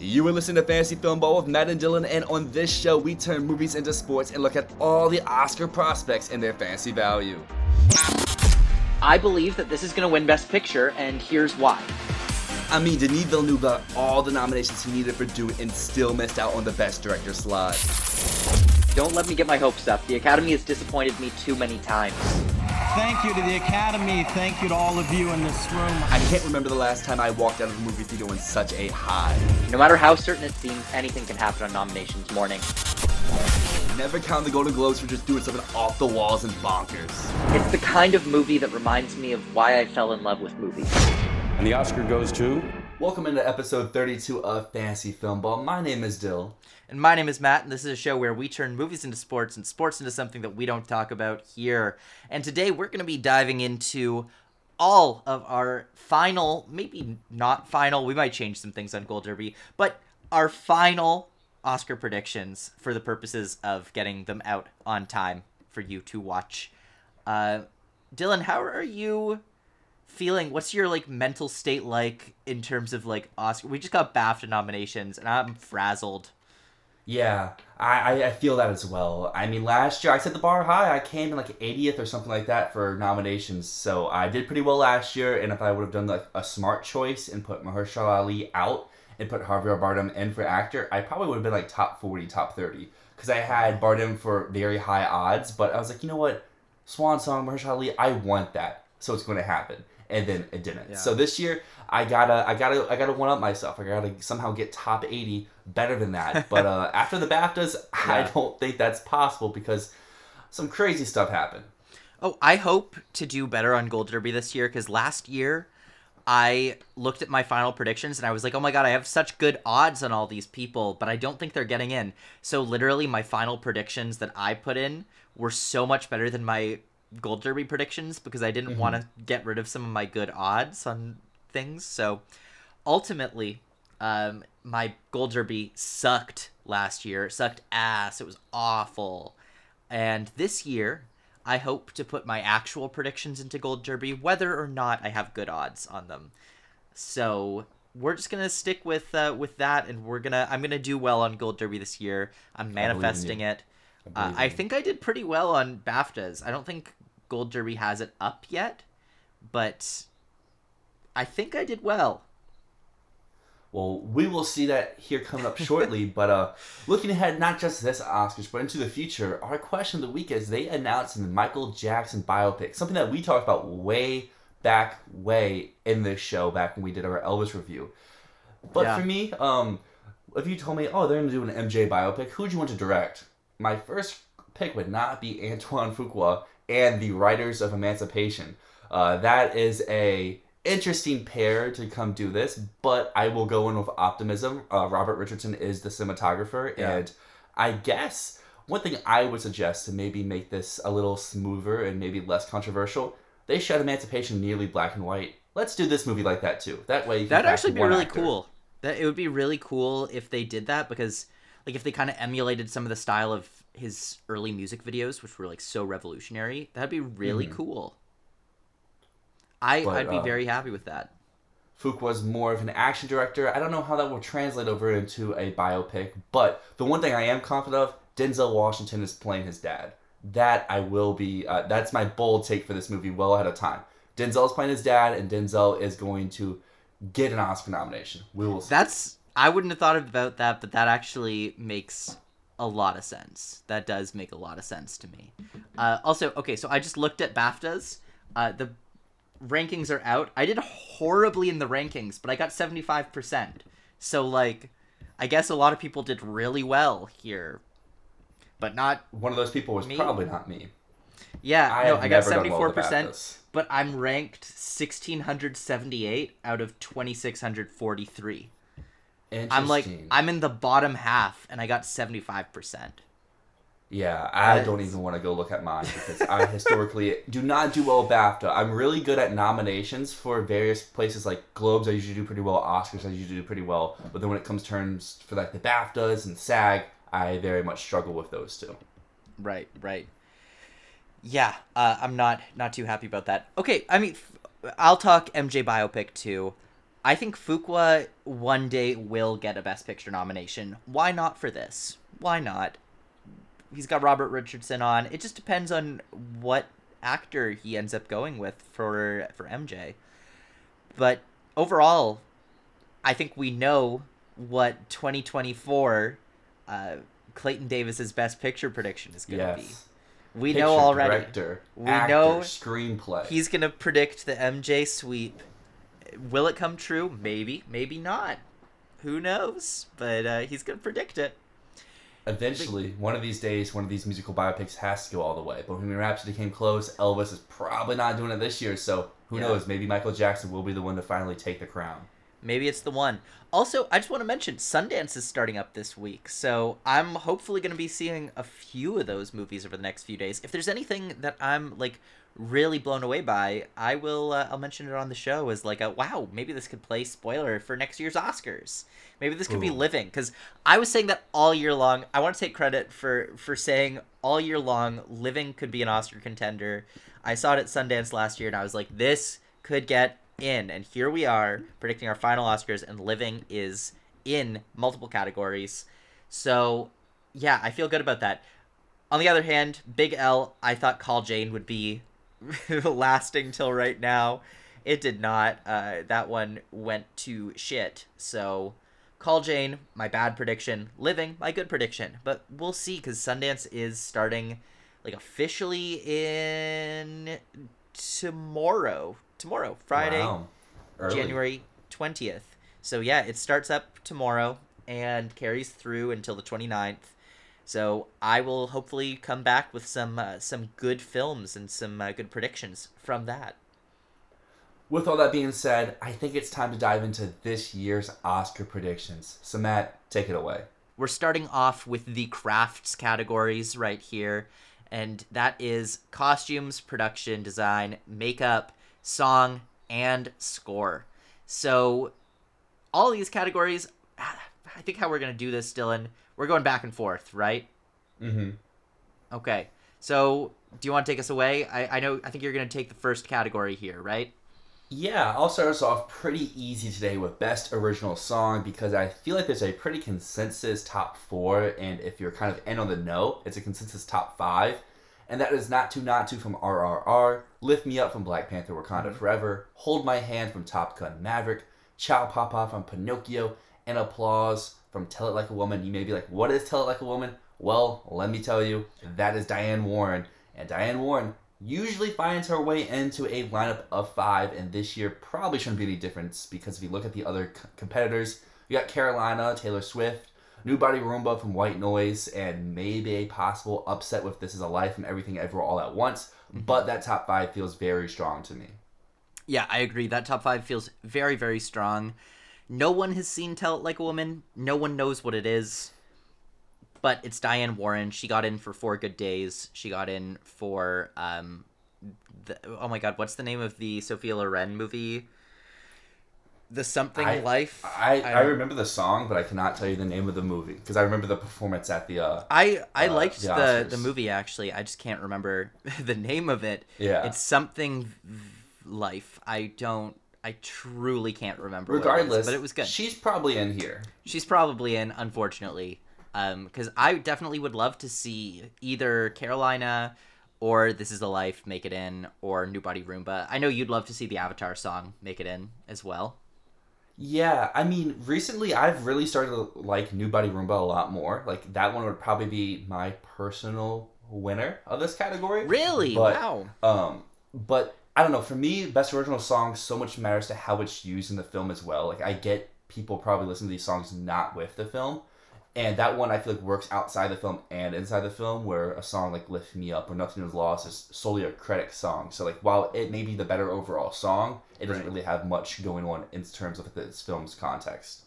You are listening to Fantasy Film Bowl with Matt and Dylan, and on this show, we turn movies into sports and look at all the Oscar prospects and their fantasy value. I believe that this is going to win Best Picture, and here's why. I mean, Denis Villeneuve got all the nominations he needed for Dune and still missed out on the Best Director slot. Don't let me get my hopes up. The Academy has disappointed me too many times. Thank you to the Academy. Thank you to all of you in this room. I can't remember the last time I walked out of a movie theater on such a high. No matter how certain it seems, anything can happen on nominations morning. Never count the Golden Globes for just doing something off the walls and bonkers. It's the kind of movie that reminds me of why I fell in love with movies. And the Oscar goes to... Welcome into episode 32 of Fantasy Film Ball. My name is Dill. And my name is Matt, and this is a show where we turn movies into sports and sports into something that we don't talk about here. And today we're going to be diving into all of our final, maybe not final, we might change some things on Gold Derby, but our final Oscar predictions for the purposes of getting them out on time for you to watch. Dylan, how are you... feeling? What's your mental state like in terms of Oscar? We just got BAFTA nominations and I'm frazzled. Yeah, I feel that as well. I mean, last year I set the bar high. I came in 80th or something like that for nominations, so I did pretty well last year. And if I would have done a smart choice and put Mahershala Ali out and put Javier Bardem in for actor, I probably would have been top 40, top 30, because I had Bardem for very high odds. But I was you know what, swan song, Mahershala Ali, I want that, so it's going to happen. And then it didn't. Yeah. So this year, I gotta one-up myself. I gotta somehow get top 80 better than that. But after the BAFTAs, yeah. I don't think that's possible because some crazy stuff happened. Oh, I hope to do better on Gold Derby this year because last year I looked at my final predictions and I was like, oh my god, I have such good odds on all these people, but I don't think they're getting in. So literally my final predictions that I put in were so much better than my Gold Derby predictions because I didn't want to get rid of some of my good odds on things. So ultimately, my Gold Derby sucked last year. It sucked ass. It was awful. And this year, I hope to put my actual predictions into Gold Derby, whether or not I have good odds on them. So we're just going to stick with that. And I'm going to do well on Gold Derby this year. I'm manifesting it. I think I did pretty well on BAFTAs. I don't think Gold Derby has it up yet, but I think I did well. Well, we will see that here coming up shortly, but looking ahead, not just this Oscars, but into the future, our question of the week is they announced the Michael Jackson biopic, something that we talked about way back in this show, back when we did our Elvis review. But yeah. For me, if you told me, oh, they're going to do an MJ biopic, who would you want to direct? My first pick would not be Antoine Fuqua and the writers of Emancipation. That is a interesting pair to come do this, but I will go in with optimism. Robert Richardson is the cinematographer, and I guess one thing I would suggest to maybe make this a little smoother and maybe less controversial, they shot Emancipation nearly black and white. Let's do this movie like that too. That way, that'd actually be really cool. It would be really cool if they did that because. If they kind of emulated some of the style of his early music videos, which were so revolutionary, that'd be really cool. I'd be very happy with that. Fuqua was more of an action director. I don't know how that will translate over into a biopic, but the one thing I am confident of, Denzel Washington is playing his dad. That's my bold take for this movie well ahead of time. Denzel's playing his dad, and Denzel is going to get an Oscar nomination. We will see. I wouldn't have thought about that, but that actually makes a lot of sense. That does make a lot of sense to me. Also, okay, so I just looked at BAFTAs. The rankings are out. I did horribly in the rankings, but I got 75%. So, I guess a lot of people did really well here, but not one of those people was me. Probably not me. Yeah, I got 74%, but I'm ranked 1,678 out of 2,643. I'm I'm in the bottom half, and I got 75%. Yeah, I don't even want to go look at mine, because I historically do not do well BAFTA. I'm really good at nominations for various places, like Globes, I usually do pretty well, Oscars, I usually do pretty well, but then when it comes turns for, the BAFTAs and SAG, I very much struggle with those two. Right. Yeah, I'm not too happy about that. Okay, I'll talk MJ biopic, too. I think Fuqua one day will get a Best Picture nomination. Why not for this? Why not? He's got Robert Richardson on. It just depends on what actor he ends up going with for MJ. But overall, I think we know what 2024 Clayton Davis's Best Picture prediction is going to be. We know already. Director, we actor, know screenplay. He's going to predict the MJ sweep. Will it come true? Maybe. Maybe not. Who knows? But he's going to predict it. Eventually, one of these days, one of these musical biopics has to go all the way. Bohemian Rhapsody came close. Elvis is probably not doing it this year, so who knows? Maybe Michael Jackson will be the one to finally take the crown. Maybe it's the one. Also, I just want to mention, Sundance is starting up this week, so I'm hopefully going to be seeing a few of those movies over the next few days. If there's anything that I'm, like, really blown away by, I will, I'll mention it on the show as, like, a, wow, maybe this could play spoiler for next year's Oscars. Maybe this could be Living, because I was saying that all year long. I want to take credit for saying all year long, Living could be an Oscar contender. I saw it at Sundance last year, and I was like, this could get in. And here we are, predicting our final Oscars, and Living is in multiple categories. So, yeah, I feel good about that. On the other hand, Big L, I thought Call Jane would be lasting till right now. It did not. That one went to shit. So Call Jane, my bad prediction. Living, my good prediction. But we'll see, because Sundance is starting, like, officially in tomorrow, Friday, January 20th. So yeah, it starts up tomorrow and carries through until the 29th. So I will hopefully come back with some good films and some good predictions from that. With all that being said, I think it's time to dive into this year's Oscar predictions. So Matt, take it away. We're starting off with the crafts categories right here, and that is costumes, production design, makeup, song, and score. So all these categories, I think how we're going to do this, Dylan, we're going back and forth, right? Mm-hmm. Okay. So do you want to take us away? I think you're going to take the first category here, right? Yeah. I'll start us off pretty easy today with Best Original Song, because I feel like there's a pretty consensus top four. And if you're kind of in on the know, it's a consensus top five. And that is Not To from RRR, Lift Me Up from Black Panther Wakanda Forever, Hold My Hand from Top Gun Maverick, Ciao Papa from Pinocchio, and Applause from Tell It Like a Woman. You may be like, what is Tell It Like a Woman? Well, let me tell you, that is Diane Warren. And Diane Warren usually finds her way into a lineup of five, and this year probably shouldn't be any difference, because if you look at the other competitors, you got Carolina, Taylor Swift, New Body Rhumba from White Noise, and maybe a possible upset with This Is A Life from Everything Everywhere All At Once. But that top five feels very strong to me. Yeah, I agree. That top five feels very, very strong. No one has seen Tell It Like a Woman. No one knows what it is. But it's Diane Warren. She got in for 4 Good Days. She got in for, oh my god, what's the name of the Sophia Loren movie? The Something Life. I remember the song, but I cannot tell you the name of the movie, because I remember the performance at the I liked the movie, actually. I just can't remember the name of it. Yeah. It's Something Life. I truly can't remember. Regardless, what it is, but it was good. She's probably in here. She's probably in, unfortunately, because I definitely would love to see either Carolina or This Is A Life make it in, or New Body Rhumba. I know you'd love to see the Avatar song make it in as well. Yeah, I mean, recently I've really started to like New Body Rhumba a lot more. Like, that one would probably be my personal winner of this category. Really? But, wow. But, I don't know, for me, Best Original Song so much matters to how it's used in the film as well. Like, I get people probably listen to these songs not with the film, and that one I feel like works outside the film and inside the film, where a song like Lift Me Up or Nothing Is Lost is solely a credit song. So, like, while it may be the better overall song, it doesn't really have much going on in terms of this film's context.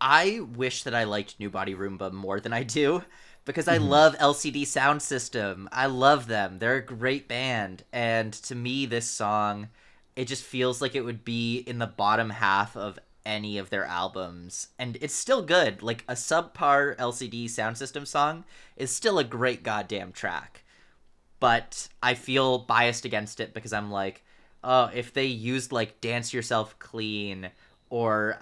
I wish that I liked New Body Rhumba more than I do, because I love LCD Sound System. I love them. They're a great band. And to me, this song, it just feels like it would be in the bottom half of any of their albums. And it's still good. Like, a subpar LCD Sound System song is still a great goddamn track. But I feel biased against it, because I'm like, oh, if they used, like, Dance Yourself Clean or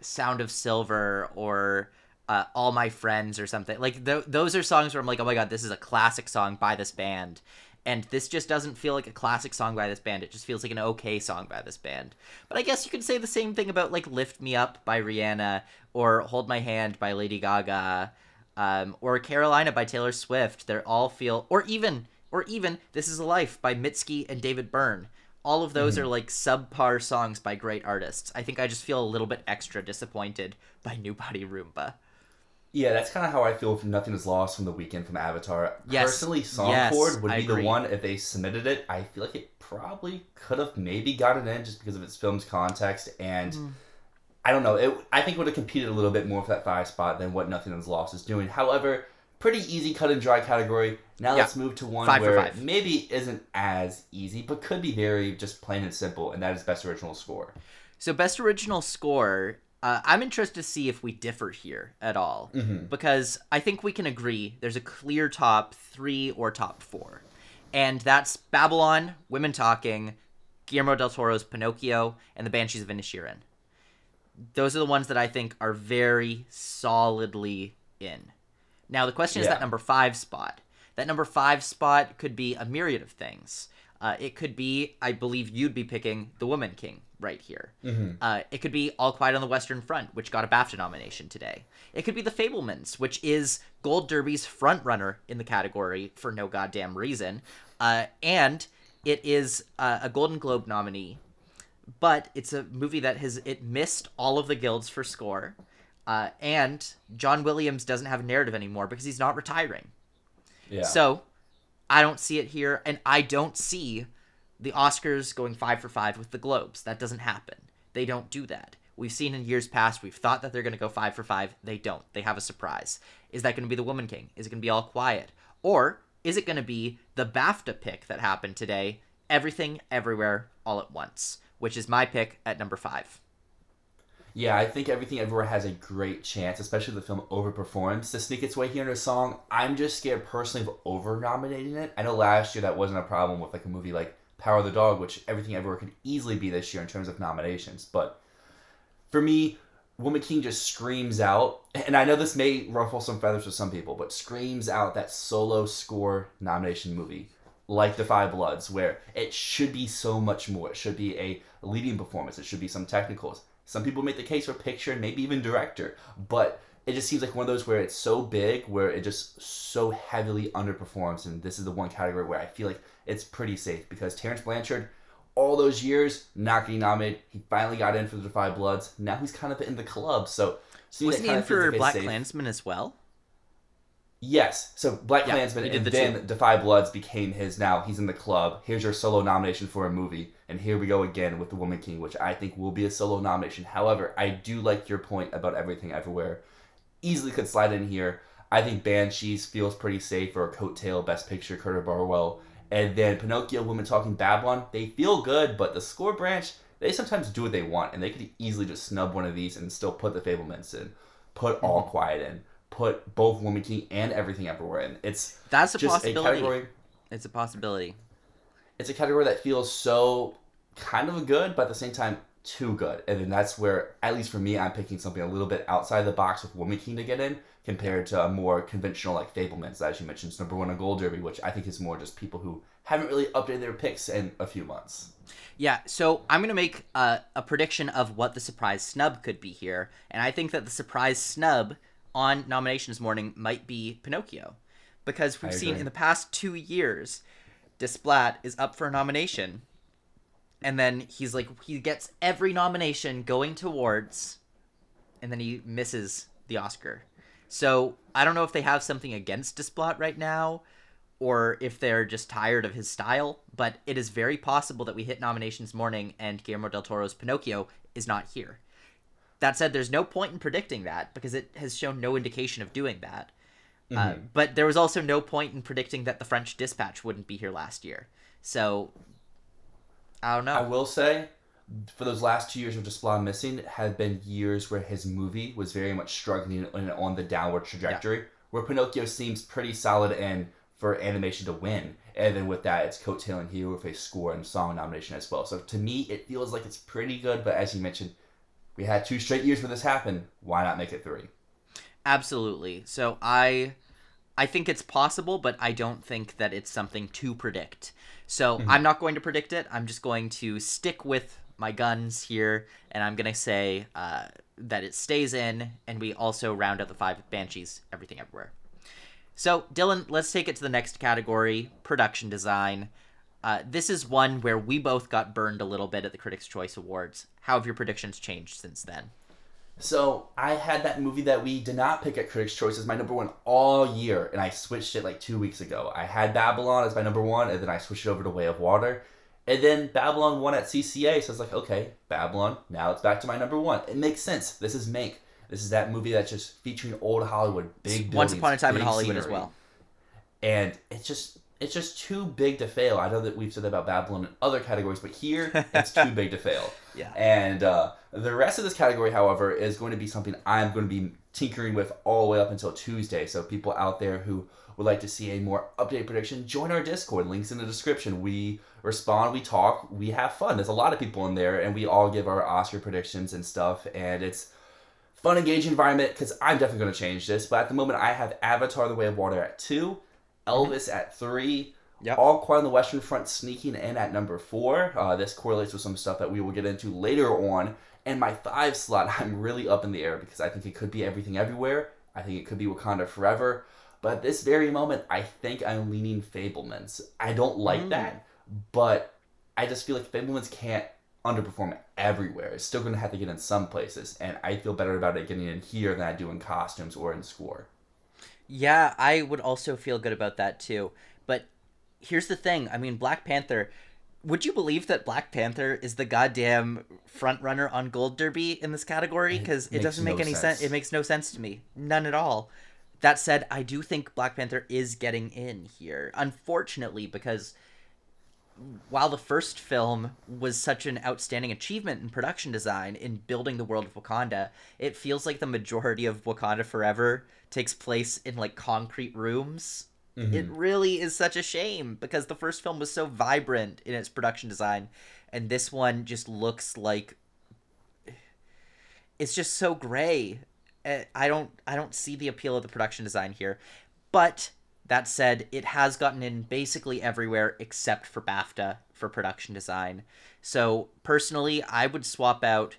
Sound of Silver or All My Friends or something. Like those are songs where I'm like, oh my God, this is a classic song by this band. And this just doesn't feel like a classic song by this band. It just feels like an okay song by this band. But I guess you could say the same thing about like Lift Me Up by Rihanna or Hold My Hand by Lady Gaga or Carolina by Taylor Swift. They all feel, or even This Is A Life by Mitski and David Byrne. All of those are like subpar songs by great artists. I think I just feel a little bit extra disappointed by New Body Rhumba. Yeah, that's kind of how I feel from Nothing Is Lost from The Weeknd from Avatar. Yes. Personally, Songcord would be the one, if they submitted it, I feel like it probably could have maybe gotten in just because of its film's context. And I don't know. I think it would have competed a little bit more for that 5 spot than what Nothing Is Lost is doing. However, pretty easy cut and dry category. Now let's move to one where maybe isn't as easy, but could be very just plain and simple, and that is Best Original Score. So Best Original Score... I'm interested to see if we differ here at all, because I think we can agree there's a clear top 3 or top 4, and that's Babylon, Women Talking, Guillermo del Toro's Pinocchio, and The Banshees of Inisherin. Those are the ones that I think are very solidly in. Now, the question is that number 5 spot. That number 5 spot could be a myriad of things. It could be, I believe you'd be picking The Woman King right here. It could be All Quiet on the Western Front, which got a BAFTA nomination today. It could be The Fablemans, which is Gold Derby's frontrunner in the category for no goddamn reason. And it is a Golden Globe nominee. But it's a movie that it missed all of the guilds for score. And John Williams doesn't have a narrative anymore because he's not retiring. Yeah. So... I don't see it here, and I don't see the Oscars going 5 for 5 with the Globes. That doesn't happen. They don't do that. We've seen in years past, we've thought that they're going to go 5 for 5. They don't. They have a surprise. Is that going to be The Woman King? Is it going to be All Quiet? Or is it going to be the BAFTA pick that happened today, Everything, Everywhere, All At Once, which is my pick at number 5? Yeah, I think Everything Everywhere has a great chance, especially if the film overperforms, to sneak its way here in a song. I'm just scared personally of over-nominating it. I know last year that wasn't a problem with like a movie like Power of the Dog, which Everything Everywhere could easily be this year in terms of nominations. But for me, Woman King just screams out, and I know this may ruffle some feathers with some people, but screams out that solo score nomination movie, like The Five Bloods, where it should be so much more. It should be a leading performance. It should be some technicals. Some people make the case for picture and maybe even director, but it just seems like one of those where it's so big, where it just so heavily underperforms, and this is the one category where I feel like it's pretty safe because Terrence Blanchard, all those years, not getting nominated, he finally got in for The Five Bloods. Now he's kind of in the club, so... Wasn't he in for Black Klansman as well? Yes, so Black Klansman and then The Five Bloods became his now. He's in the club. Here's your solo nomination for a movie. And here we go again with The Woman King, which I think will be a solo nomination. However, I do like your point about Everything Everywhere. Easily could slide in here. I think Banshees feels pretty safe for a coattail, Best Picture, Curtis Barwell. And then Pinocchio, Women Talking, Babylon, they feel good, but the score branch, they sometimes do what they want. And they could easily just snub one of these and still put The Fablemans in, put All Quiet in. Put both Woman King and Everything Everywhere in. That's a possibility. It's a possibility. It's a category that feels so kind of good, but at the same time, too good. And then that's where, at least for me, I'm picking something a little bit outside the box with Woman King to get in, compared to a more conventional like Fablemans, as you mentioned, #1 in Gold Derby, which I think is more just people who haven't really updated their picks in a few months. Yeah, so I'm going to make a prediction of what the surprise snub could be here. And I think that the surprise snub... on nominations morning might be Pinocchio, because we've seen in the past 2 years, Desplat is up for a nomination, and then he's like, he gets every nomination going towards, and then he misses the Oscar. So I don't know if they have something against Desplat right now, or if they're just tired of his style, but it is very possible that we hit nominations morning and Guillermo del Toro's Pinocchio is not here. That said, there's no point in predicting that because it has shown no indication of doing that. But there was also no point in predicting that The French Dispatch wouldn't be here last year. So, I don't know. I will say, for those last 2 years of Desplat missing, had been years where his movie was very much struggling and on the downward trajectory, where Pinocchio seems pretty solid and for animation to win. And then with that, it's coattailing here with a score and song nomination as well. So to me, it feels like it's pretty good. But as you mentioned, we had 2 straight years where this happened. Why not make it 3? Absolutely. So I think it's possible, but I don't think that it's something to predict. So I'm not going to predict it. I'm just going to stick with my guns here, and I'm going to say that it stays in, and we also round out the 5 with Banshees, Everything Everywhere. So, Dylan, let's take it to the next category, production design. This is one where we both got burned a little bit at the Critics' Choice Awards. How have your predictions changed since then? So I had that movie that we did not pick at Critics' Choice as my number 1 all year, and I switched it like 2 weeks ago. I had Babylon as my number 1, and then I switched it over to Way of Water. And then Babylon won at CCA, so I was like, okay, Babylon, now it's back to my number 1. It makes sense. This is Mank. This is that movie that's just featuring old Hollywood, big buildings, Once Upon a Time in Hollywood scenery. As well. And it's just too big to fail. I know that we've said that about Babylon in other categories, but here, it's too big to fail. Yeah. And the rest of this category, however, is going to be something I'm going to be tinkering with all the way up until Tuesday. So people out there who would like to see a more updated prediction, join our Discord. Links in the description. We respond, we talk, we have fun. There's a lot of people in there, and we all give our Oscar predictions and stuff, and it's fun, engaging environment, because I'm definitely going to change this. But at the moment, I have Avatar The Way of Water at 2, Elvis at 3, yep. All Quiet on the Western Front sneaking in at number 4. This correlates with some stuff that we will get into later on. And my 5 slot, I'm really up in the air because I think it could be Everything Everywhere. I think it could be Wakanda Forever. But at this very moment, I think I'm leaning Fablemans. I don't like that, but I just feel like Fablemans can't underperform everywhere. It's still going to have to get in some places, and I feel better about it getting in here than I do in costumes or in score. Yeah, I would also feel good about that too. But here's the thing. I mean, Black Panther, would you believe that Black Panther is the goddamn front runner on Gold Derby in this category? Because it doesn't make any sense. It makes no sense to me. None at all. That said, I do think Black Panther is getting in here, unfortunately, because while the first film was such an outstanding achievement in production design in building the world of Wakanda, it feels like the majority of Wakanda Forever takes place in, like, concrete rooms. Mm-hmm. It really is such a shame because the first film was so vibrant in its production design, and this one just looks like it's just so gray. I don't see the appeal of the production design here. But that said, it has gotten in basically everywhere except for BAFTA for production design. So personally, I'd have to swap out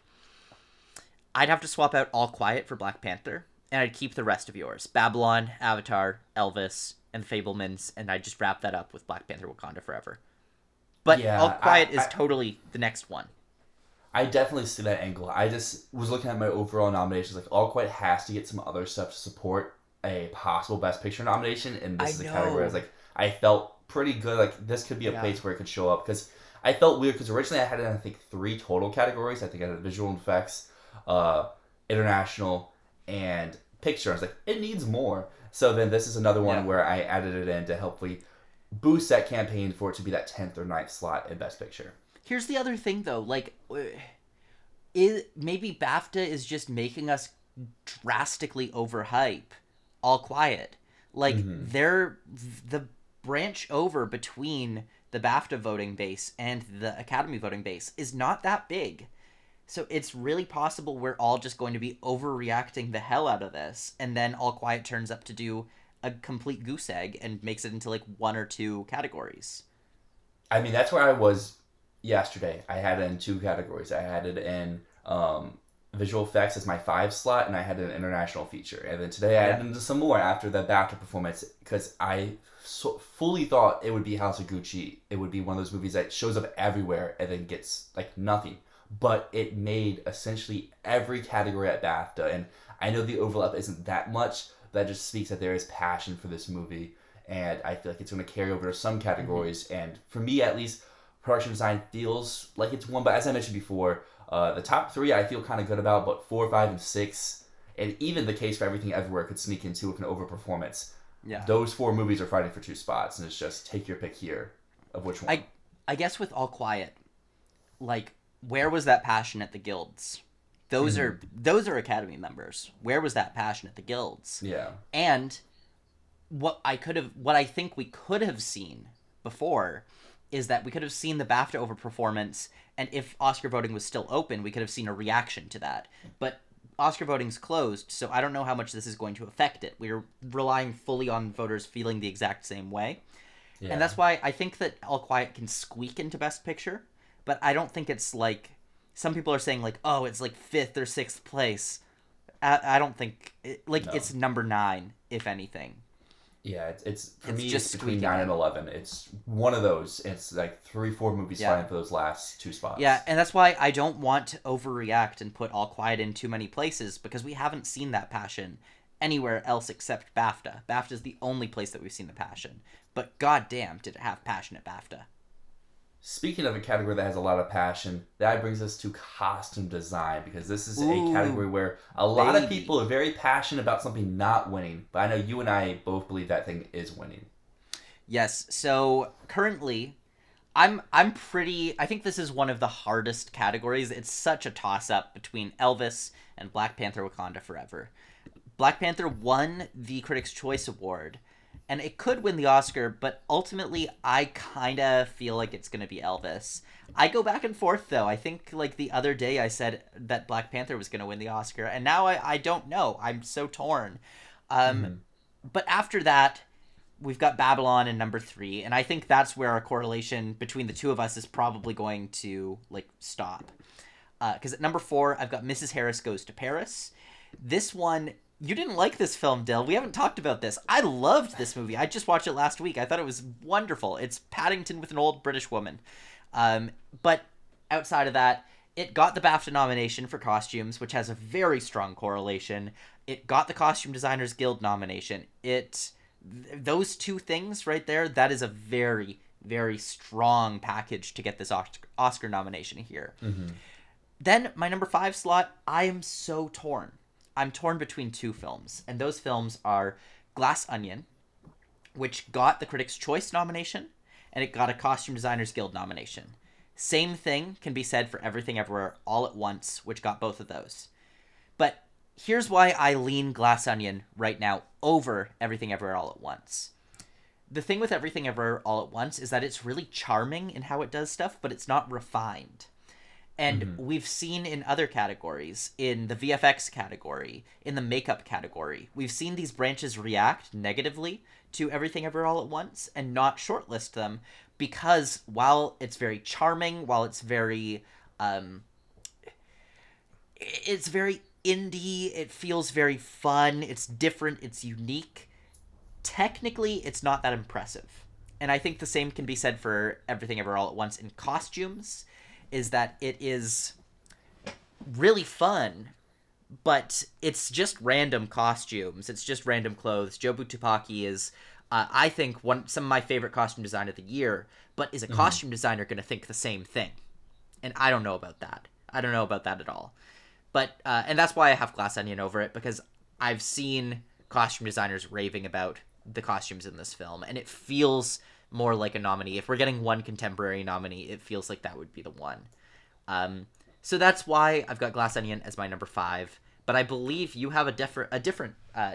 All Quiet for Black Panther, and I'd keep the rest of yours. Babylon, Avatar, Elvis, and Fablemans, and I'd just wrap that up with Black Panther Wakanda Forever. But yeah, All Quiet is totally the next one. I definitely see that angle. I just was looking at my overall nominations. Like, All Quiet has to get some other stuff to support a possible Best Picture nomination, and this is a category where I was like, I felt pretty good. Like, this could be a place where it could show up, because I felt weird, because originally I had, I think, 3 total categories. I think I had visual effects, international, and picture. I was like, it needs more. So then this is another one where I added it in to hopefully boost that campaign for it to be that 10th or 9th slot in Best Picture. Here's the other thing, though. Like, maybe BAFTA is just making us drastically overhype All Quiet. Like, they're the branch over between the BAFTA voting base and the Academy voting base is not that big. So it's really possible we're all just going to be overreacting the hell out of this, and then All Quiet turns up to do a complete goose egg and makes it into, like, 1 or 2 categories. I mean, that's where I was yesterday. I had it in 2 categories. I had it in visual effects as my 5 slot, and I had an international feature. And then today I added into some more after the BAFTA performance, because I fully thought it would be House of Gucci. It would be one of those movies that shows up everywhere and then gets, like, nothing. But it made essentially every category at BAFTA. And I know the overlap isn't that much, but that just speaks that there is passion for this movie. And I feel like it's going to carry over to some categories. And for me, at least, production design feels like it's one, but as I mentioned before, the top 3 I feel kind of good about, but 4, 5, and 6, and even the case for Everything Everywhere could sneak into with an overperformance. Yeah, those 4 movies are fighting for 2 spots, and it's just take your pick here of which one. I guess with All Quiet, like, where was that passion at the guilds? Those are Academy members. Where was that passion at the guilds? Yeah, and what I think we could have seen before is that we could have seen the BAFTA overperformance, and if Oscar voting was still open, we could have seen a reaction to that. But Oscar voting's closed, so I don't know how much this is going to affect it. We're relying fully on voters feeling the exact same way. Yeah. And that's why I think that All Quiet can squeak into Best Picture, but I don't think it's like... Some people are saying, like, oh, it's like 5th or 6th place. I don't think... It's number 9, if anything. Yeah, it's between 9 and 11. It's one of those. It's like 3-4 movies fighting for those last two spots. Yeah, and that's why I don't want to overreact and put All Quiet in too many places, because we haven't seen that passion anywhere else except BAFTA. BAFTA's the only place that we've seen the passion. But goddamn, did it have passion at BAFTA. Speaking of a category that has a lot of passion, that brings us to costume design, because this is a category where a lot of people are very passionate about something not winning, but I know you and I both believe that thing is winning. Yes, so currently, I think this is one of the hardest categories. It's such a toss-up between Elvis and Black Panther Wakanda Forever. Black Panther won the Critics' Choice Award, and it could win the Oscar, but ultimately, I kind of feel like it's going to be Elvis. I go back and forth, though. I think, like, the other day I said that Black Panther was going to win the Oscar, and now I don't know. I'm so torn. But after that, we've got Babylon in number 3, and I think that's where our correlation between the two of us is probably going to, like, stop. Because at number 4, I've got Mrs. Harris Goes to Paris. This one... You didn't like this film, Dill. We haven't talked about this. I loved this movie. I just watched it last week. I thought it was wonderful. It's Paddington with an old British woman. But outside of that, it got the BAFTA nomination for costumes, which has a very strong correlation. It got the Costume Designers Guild nomination. Those two things right there, that is a very, very strong package to get this Oscar nomination here. Mm-hmm. Then my number 5 slot, I am so torn. I'm torn between two films, and those films are Glass Onion, which got the Critics' Choice nomination, and it got a Costume Designers Guild nomination. Same thing can be said for Everything Everywhere All At Once, which got both of those. But here's why I lean Glass Onion right now over Everything Everywhere All At Once. The thing with Everything Everywhere All At Once is that it's really charming in how it does stuff, but it's not refined. And we've seen in other categories, in the VFX category, in the makeup category, we've seen these branches react negatively to Everything Everywhere All at Once and not shortlist them, because while it's very charming, while it's very, it's very indie, it feels very fun, it's different, it's unique, technically it's not that impressive. And I think the same can be said for Everything Everywhere All at Once in costumes, is that it is really fun, but it's just random costumes. It's just random clothes. Jobu Tupaki is, I think, some of my favorite costume design of the year, but is a costume designer going to think the same thing? And I don't know about that. I don't know about that at all. But and that's why I have Glass Onion over it, because I've seen costume designers raving about the costumes in this film, and it feels... more like a nominee. If we're getting one contemporary nominee, it feels like that would be the one. So that's why I've got Glass Onion as my number 5. But I believe you have a different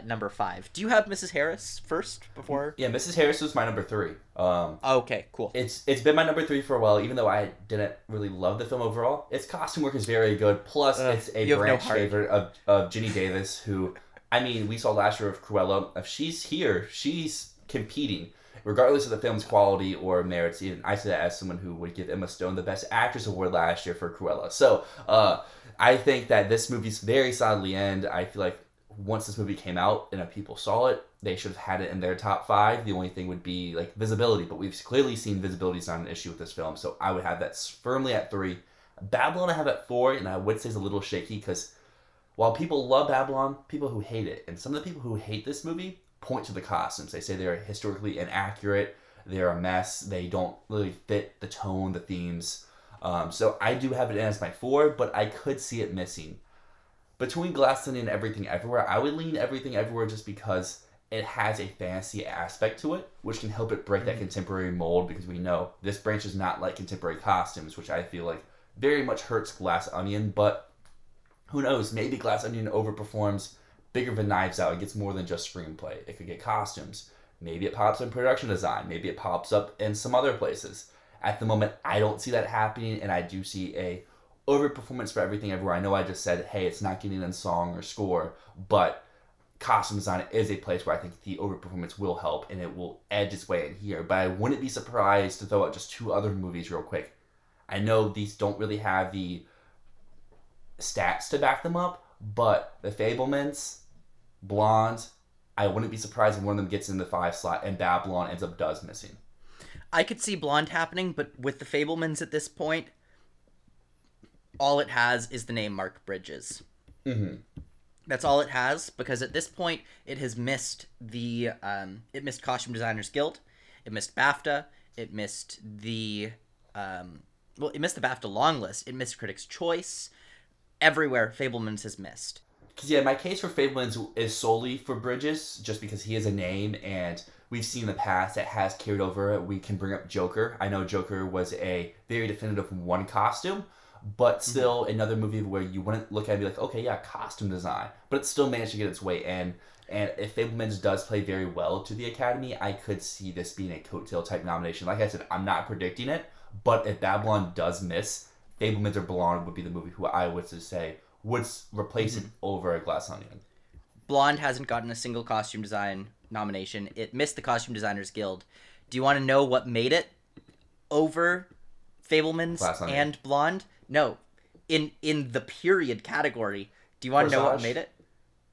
number 5. Do you have Mrs. Harris first before? Yeah, Mrs. Harris was my number 3. Okay, cool. It's been my number 3 for a while, even though I didn't really love the film overall. Its costume work is very good. Plus, it's a branch favorite of Ginny Davis, who, I mean, we saw last year of Cruella. If she's here, she's competing. Regardless of the film's quality or merits, even I see that as someone who would give Emma Stone the Best Actress Award last year for Cruella. So I think that this movie's very solidly in. I feel like once this movie came out and people saw it, they should have had it in their top 5. The only thing would be like visibility, but we've clearly seen visibility is not an issue with this film. So I would have that firmly at 3. Babylon I have at 4, and I would say it's a little shaky because while people love Babylon, people who hate it, and some of the people who hate this movie point to the costumes. They say they're historically inaccurate, they're a mess, they don't really fit the tone, the themes. So I do have it in as my 4, but I could see it missing. Between Glass Onion and Everything Everywhere, I would lean Everything Everywhere just because it has a fantasy aspect to it, which can help it break that contemporary mold, because we know this branch is not like contemporary costumes, which I feel like very much hurts Glass Onion, but who knows, maybe Glass Onion overperforms bigger than Knives Out. It gets more than just screenplay. It could get costumes. Maybe it pops in production design. Maybe it pops up in some other places. At the moment, I don't see that happening, and I do see a overperformance for Everything Everywhere. I know I just said, hey, it's not getting in song or score, but costume design is a place where I think the overperformance will help, and it will edge its way in here. But I wouldn't be surprised to throw out just two other movies real quick. I know these don't really have the stats to back them up, but The Fablemans, Blonde, I wouldn't be surprised if one of them gets in the 5 slot and Babylon ends up does missing. I could see Blonde happening, but with The Fablemans at this point, all it has is the name Mark Bridges. Mm-hmm. That's all it has, because at this point, it has missed the it missed Costume Designers Guild, it missed BAFTA, it missed the well, it missed the BAFTA long list, it missed Critics' Choice. Everywhere Fablemans has missed. Because yeah, my case for Fablemans is solely for Bridges, just because he is a name, and we've seen in the past that has carried over. We can bring up Joker. I know Joker was a very definitive one costume, but still another movie where you wouldn't look at it and be like, okay, yeah, costume design. But it still managed to get its way in. And if Fablemans does play very well to the Academy, I could see this being a coattail type nomination. Like I said, I'm not predicting it, but if Babylon does miss, Fablemans or Blonde would be the movie who I would say would replace it over a Glass Onion. Blonde hasn't gotten a single costume design nomination. It missed the Costume Designers Guild. Do you want to know what made it over Fablemans and Blonde? No. In the period category, do you want to know what made it?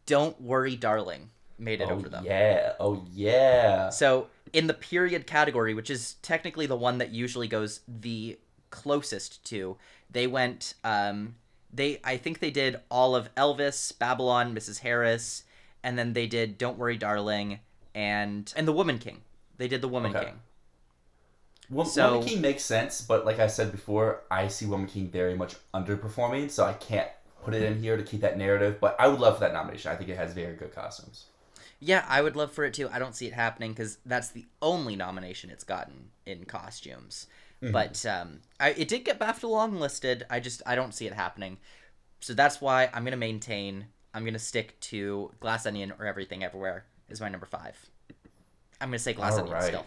Don't Worry, Darling made it over them. Yeah. Oh, yeah. So in the period category, which is technically the one that usually goes the closest to, they went I think they did all of Elvis, Babylon, Mrs. Harris, and then they did Don't Worry, Darling, and The Woman King. They did The Woman King. Woman King makes sense, but like I said before, I see Woman King very much underperforming, so I can't put it in here to keep that narrative, but I would love for that nomination. I think it has very good costumes. Yeah, I would love for it too. I don't see it happening because that's the only nomination it's gotten in costumes. Mm-hmm. But it did get BAFTA long-listed. I don't see it happening. So that's why I'm going to maintain, I'm going to stick to Glass Onion or Everything Everywhere is my number 5. I'm going to say Glass Onion still.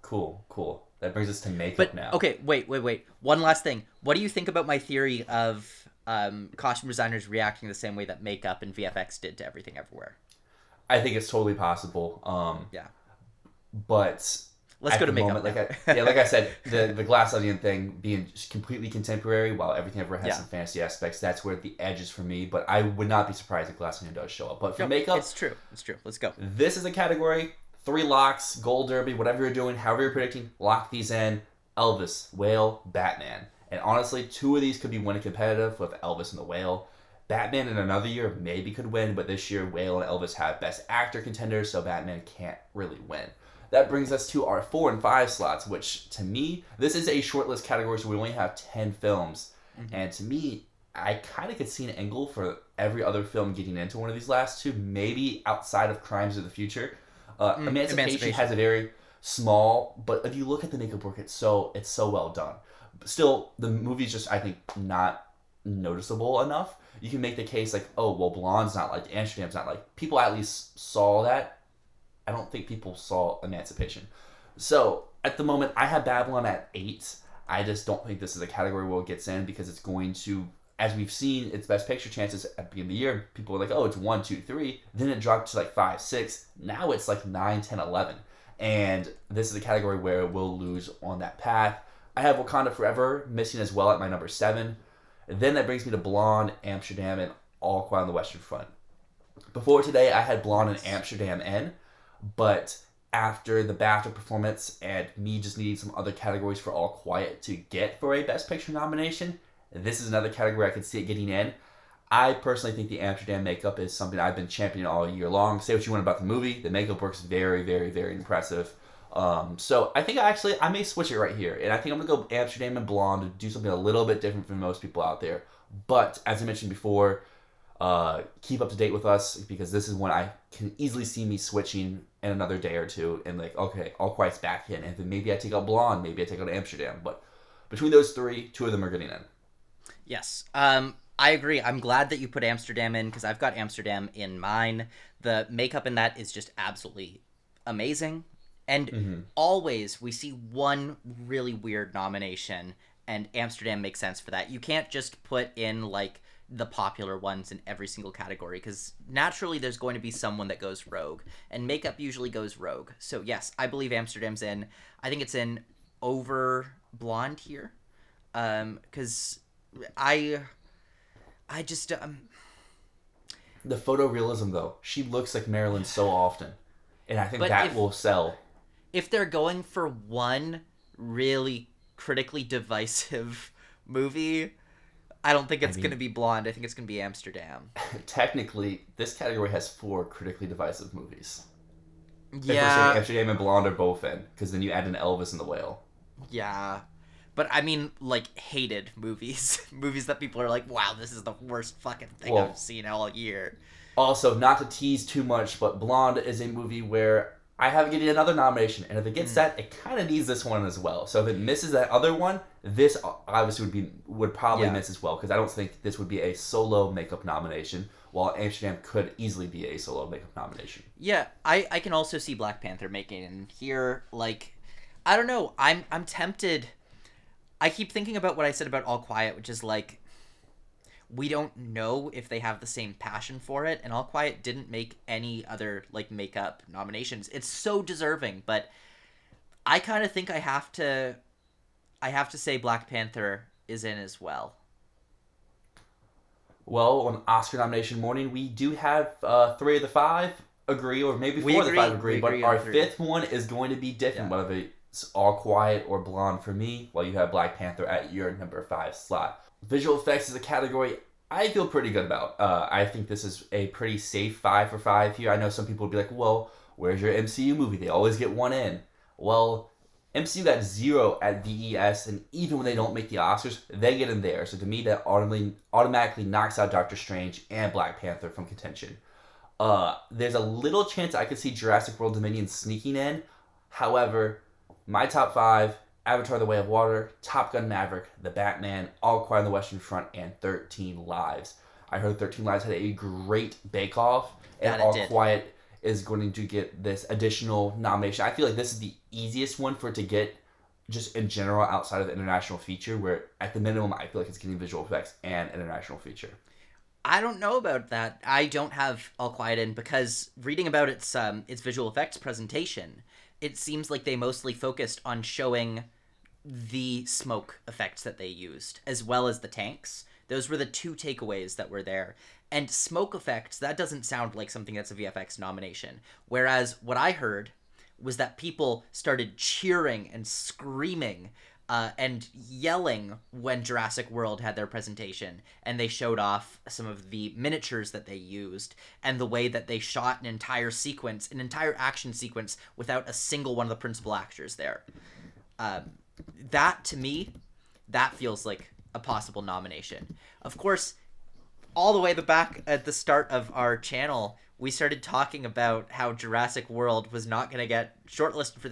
Cool. That brings us to makeup now. Okay, wait. One last thing. What do you think about my theory of costume designers reacting the same way that makeup and VFX did to Everything Everywhere? I think it's totally possible. Yeah. But let's go to makeup. Like I said, the Glass Onion thing being completely contemporary, while Everything Ever has some fantasy aspects, that's where the edge is for me. But I would not be surprised if Glass Onion does show up. But for makeup, it's true. Let's go. This is a category. 3 locks, Gold Derby, whatever you're doing, however you're predicting, lock these in. Elvis, Whale, Batman, and honestly, 2 of these could be winning competitive with Elvis and the Whale. Batman in another year maybe could win, but this year Whale and Elvis have Best Actor contenders, so Batman can't really win. That brings us to our 4 and 5 slots, which to me, this is a shortlist category, so we only have 10 films. Mm-hmm. And to me, I kind of could see an angle for every other film getting into one of these last 2, maybe outside of Crimes of the Future. Emancipation has a very small, but if you look at the makeup work, it's so well done. Still, the movie's just, I think, not noticeable enough. You can make the case like, oh, well, Blonde's not like, Amsterdam's not like. People at least saw that. I don't think people saw Emancipation. So, at the moment, I have Babylon at 8. I just don't think this is a category where it gets in because it's going to, as we've seen, its Best Picture chances at the beginning of the year, people were like, oh, it's 1, 2, 3. Then it dropped to like 5, 6. Now it's like 9, 10, 11. And this is a category where it will lose on that path. I have Wakanda Forever missing as well at my number 7. Then that brings me to Blonde, Amsterdam, and All Quiet on the Western Front. Before today, I had Blonde and Amsterdam in. But after the BAFTA performance and me just needing some other categories for All Quiet to get for a Best Picture nomination, this is another category I could see it getting in. I personally think the Amsterdam makeup is something I've been championing all year long. Say what you want about the movie. The makeup works very, very, very impressive. So I think I may switch it right here. And I think I'm going to go Amsterdam and Blonde to do something a little bit different from most people out there. But as I mentioned before, keep up to date with us because this is one I can easily see me switching in another day or 2 and like, okay, All Quiet's back in, and then maybe I take out Blonde, maybe I take out Amsterdam, but between those 3, 2 of them are getting in. Yes. I agree. I'm glad that you put Amsterdam in because I've got Amsterdam in mine. The makeup in that is just absolutely amazing. And always we see one really weird nomination, and Amsterdam makes sense for that. You can't just put in, like, the popular ones in every single category, because naturally there's going to be someone that goes rogue, and makeup usually goes rogue. So yes, I believe Amsterdam's in. I think it's in over Blonde here, because I just the photorealism, though, she looks like Marilyn so often, and I think that will sell. If they're going for one really critically divisive movie, I don't think it's going to be Blonde. I think it's going to be Amsterdam. Technically, this category has four critically divisive movies. Yeah. Amsterdam and Blonde are both in, because then you add in Elvis and The Whale. Yeah. But I mean, like, hated movies. Movies that people are like, wow, this is the worst fucking thing I've seen all year. Also, not to tease too much, but Blonde is a movie where I have getting another nomination, and if it gets that, it kind of needs this one as well. So if it misses that other one, this obviously would probably miss as well, because I don't think this would be a solo makeup nomination, while Amsterdam could easily be a solo makeup nomination. Yeah, I can also see Black Panther making it in here. Like, I don't know. I'm tempted. I keep thinking about what I said about All Quiet, which is like, we don't know if they have the same passion for it, and All Quiet didn't make any other, like, makeup nominations. It's so deserving, but I kind of think I have to say Black Panther is in as well. Well, on Oscar nomination morning, we do have three of the five agree, or maybe four of the five agree, but our fifth one is going to be different, whether it's All Quiet or Blonde for me, while you have Black Panther at your number 5 slot. Visual effects is a category I feel pretty good about. I think this is a pretty safe 5 for 5 here. I know some people would be like, well, where's your MCU movie? They always get one in. Well, MCU got 0 at VES, and even when they don't make the Oscars, they get in there. So to me, that automatically knocks out Doctor Strange and Black Panther from contention. There's a little chance I could see Jurassic World Dominion sneaking in. However, my top 5... Avatar The Way of Water, Top Gun Maverick, The Batman, All Quiet on the Western Front, and 13 Lives. I heard 13 Lives had a great bake-off, and All Quiet is going to get this additional nomination. I feel like this is the easiest one for it to get, just in general, outside of the international feature, where at the minimum, I feel like it's getting visual effects and international feature. I don't know about that. I don't have All Quiet in, because reading about its visual effects presentation, it seems like they mostly focused on showing the smoke effects that they used, as well as the tanks. Those were the two takeaways that were there. And smoke effects, that doesn't sound like something that's a VFX nomination. Whereas what I heard was that people started cheering and screaming and yelling when Jurassic World had their presentation, and they showed off some of the miniatures that they used and the way that they shot an entire action sequence without a single one of the principal actors there. That, to me, that feels like a possible nomination. Of course, all the way back at the start of our channel, we started talking about how Jurassic World was not going to get shortlisted for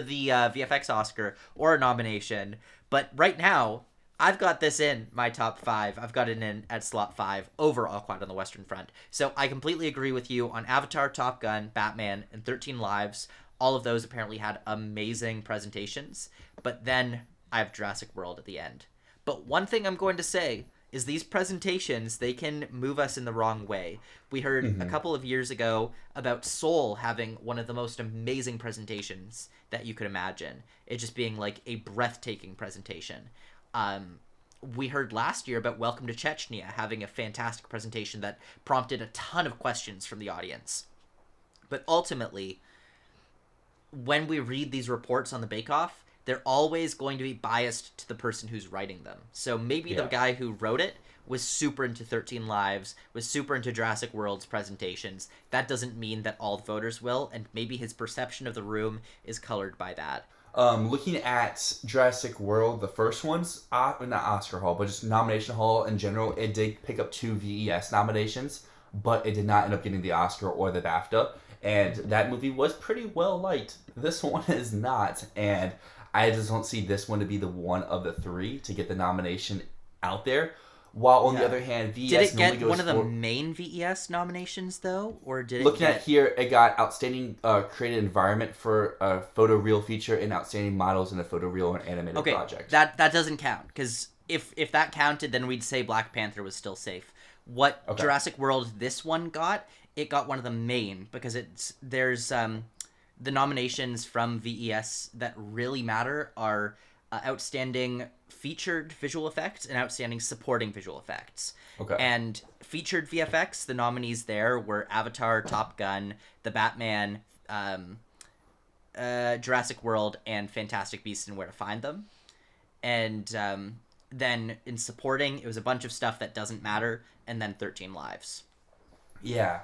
the VFX Oscar or a nomination. But right now, I've got this in my top 5. I've got it in at slot 5 over All Quiet on the Western Front. So I completely agree with you on Avatar, Top Gun, Batman, and 13 Lives. All of those apparently had amazing presentations, but then I have Jurassic World at the end. But one thing I'm going to say is these presentations, they can move us in the wrong way. We heard a couple of years ago about Soul having one of the most amazing presentations that you could imagine. It just being like a breathtaking presentation. We heard last year about Welcome to Chechnya having a fantastic presentation that prompted a ton of questions from the audience. But ultimately, when we read these reports on the Bake Off, they're always going to be biased to the person who's writing them. So maybe the guy who wrote it was super into 13 Lives, was super into Jurassic World's presentations. That doesn't mean that all the voters will, and maybe his perception of the room is colored by that. Looking at Jurassic World, the first one's, not Oscar Hall, but just nomination hall in general, it did pick up 2 VES nominations, but it did not end up getting the Oscar or the BAFTA. And that movie was pretty well liked. This one is not. And I just don't see this one to be the one of the three to get the nomination out there. While on the other hand, VES did it get one of the main VES nominations though, or did it? Looking at here, it got outstanding creative environment for a photoreal feature and outstanding models in a photoreal and animated project. Okay, that doesn't count because if that counted, then we'd say Black Panther was still safe. Jurassic World this one got, it got one of the main because the nominations from VES that really matter are outstanding featured visual effects and outstanding supporting visual effects. Okay. And featured VFX, the nominees there were Avatar, Top Gun, The Batman, Jurassic World, and Fantastic Beasts and Where to Find Them. And then in supporting, it was a bunch of stuff that doesn't matter, and then 13 Lives. Yeah.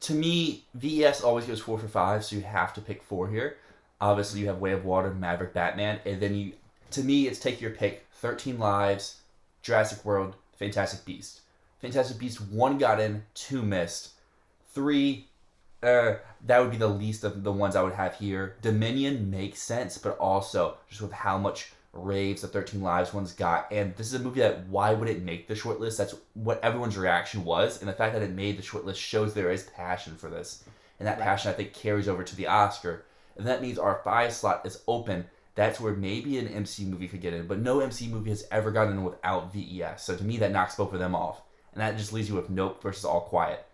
To me, VES always goes 4 for 5, so you have to pick 4 here. Obviously, you have Way of Water, Maverick, Batman, and then you... To me, it's take your pick. 13 Lives, Jurassic World, Fantastic Beast. Fantastic Beast, 1 got in, 2 missed. 3, that would be the least of the ones I would have here. Dominion makes sense, but also just with how much raves the 13 Lives ones got. And this is a movie that, why would it make the shortlist? That's what everyone's reaction was. And the fact that it made the shortlist shows there is passion for this. And that passion, I think, carries over to the Oscar. And that means our 5 slot is open. That's where maybe an MC movie could get in, but no MC movie has ever gotten in without VES. So to me, that knocks both of them off. And that just leaves you with Nope versus All Quiet.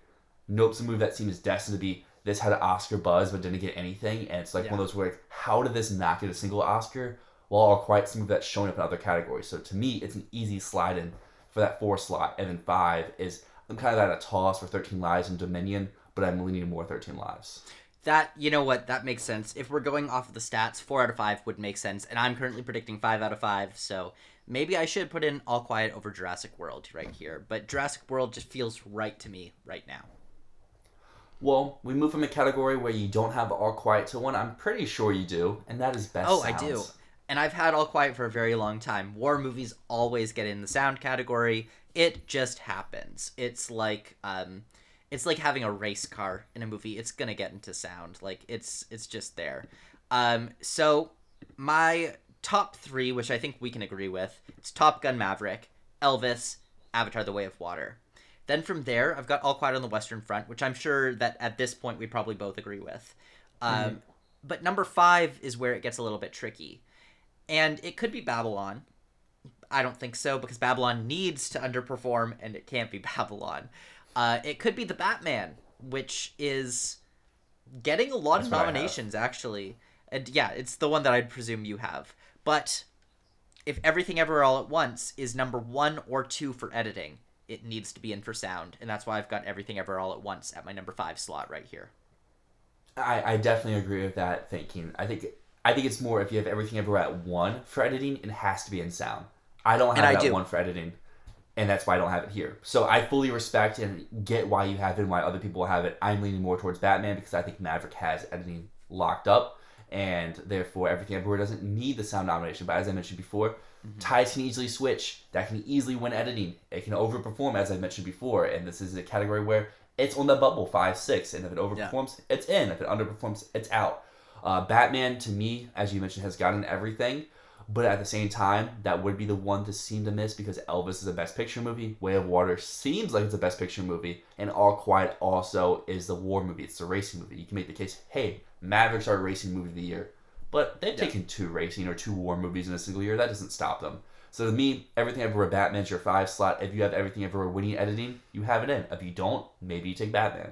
Nope's a movie that seems destined to be, this had an Oscar buzz, but didn't get anything. And it's like one of those where, how did this not get a single Oscar? Well, All Quiet's a movie that's shown up in other categories. So to me, it's an easy slide in for that 4 slot. And then 5 is, I'm kind of at a toss for 13 Lives and Dominion, but I'm leaning more 13 Lives. That, you know what, that makes sense. If we're going off of the stats, 4 out of 5 would make sense, and I'm currently predicting 5 out of 5, so maybe I should put in All Quiet over Jurassic World right here, but Jurassic World just feels right to me right now. Well, we move from a category where you don't have All Quiet to one I'm pretty sure you do, and that is Best Sounds. I do, and I've had All Quiet for a very long time. War movies always get in the sound category. It just happens. It's like having a race car in a movie. It's gonna get into sound. Like it's just there. So my top 3, which I think we can agree with, it's Top Gun Maverick, Elvis, Avatar The Way of Water. Then from there, I've got All Quiet on the Western Front, which I'm sure that at this point we probably both agree with. But number 5 is where it gets a little bit tricky. And it could be Babylon. I don't think so, because Babylon needs to underperform, and it can't be Babylon. It could be The Batman, which is getting a lot of nominations, actually. And yeah, it's the one that I'd presume you have. But if Everything Everywhere All At Once is number 1 or 2 for editing, it needs to be in for sound. And that's why I've got Everything Everywhere All At Once at my number 5 slot right here. I definitely agree with that thinking. I think it's more if you have Everything Everywhere at 1 for editing, it has to be in sound. I don't have that 1 for editing. And that's why I don't have it here. So I fully respect and get why you have it and why other people have it. I'm leaning more towards Batman because I think Maverick has editing locked up. And therefore, Everything Everywhere doesn't need the sound nomination. But as I mentioned before, ties can easily switch. That can easily win editing. It can overperform, as I mentioned before. And this is a category where it's on the bubble, 5, 6. And if it overperforms, it's in. If it underperforms, it's out. Batman, to me, as you mentioned, has gotten everything. But at the same time, that would be the one to seem to miss because Elvis is a Best Picture movie. Way of Water seems like it's a Best Picture movie. And All Quiet also is the war movie. It's the racing movie. You can make the case, hey, Mavericks are a racing movie of the year. But they've taken 2 racing or 2 war movies in a single year. That doesn't stop them. So to me, Everything Everywhere Batman's your 5 slot. If you have Everything Everywhere winning editing, you have it in. If you don't, maybe you take Batman.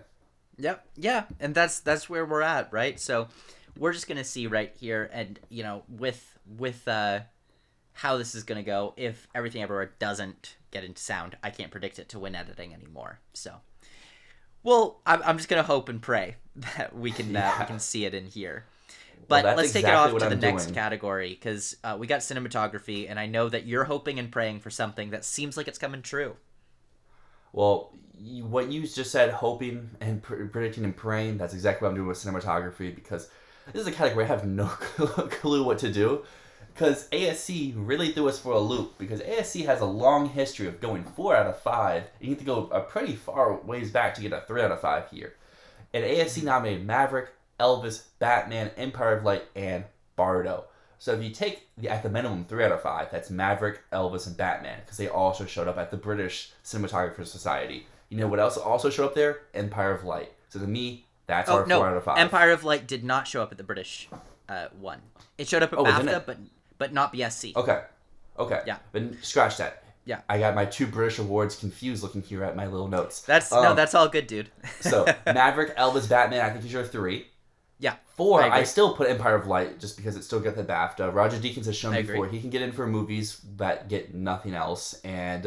Yep. Yeah. And that's where we're at, right? So we're just going to see right here and, you know, with how this is going to go. If Everything Everywhere doesn't get into sound, I can't predict it to win editing anymore. So, well, I'm just going to hope and pray that we can see it in here. But well, let's take it off to the next category because we got cinematography, and I know that you're hoping and praying for something that seems like it's coming true. Well, what you just said, hoping and predicting and praying, that's exactly what I'm doing with cinematography because this is a category I have no clue what to do because ASC really threw us for a loop because ASC has a long history of going 4 out of 5. You need to go a pretty far ways back to get a 3 out of 5 here. And ASC nominated Maverick, Elvis, Batman, Empire of Light, and Bardo. So if you take at the minimum 3 out of 5, that's Maverick, Elvis, and Batman, because they also showed up at the British Cinematographers Society. You know what else also showed up there? Empire of Light. So to me, that's our 4 out of 5. Empire of Light did not show up at the British one. It showed up at BAFTA, but not BSC. Okay. Yeah. But scratch that. Yeah. I got my 2 British awards confused looking here at my little notes. That's no, that's all good, dude. So Maverick, Elvis, Batman, I think these are 3. Yeah. 4, I still put Empire of Light just because it still got the BAFTA. Roger Deakins has shown before he can get in for movies that get nothing else, and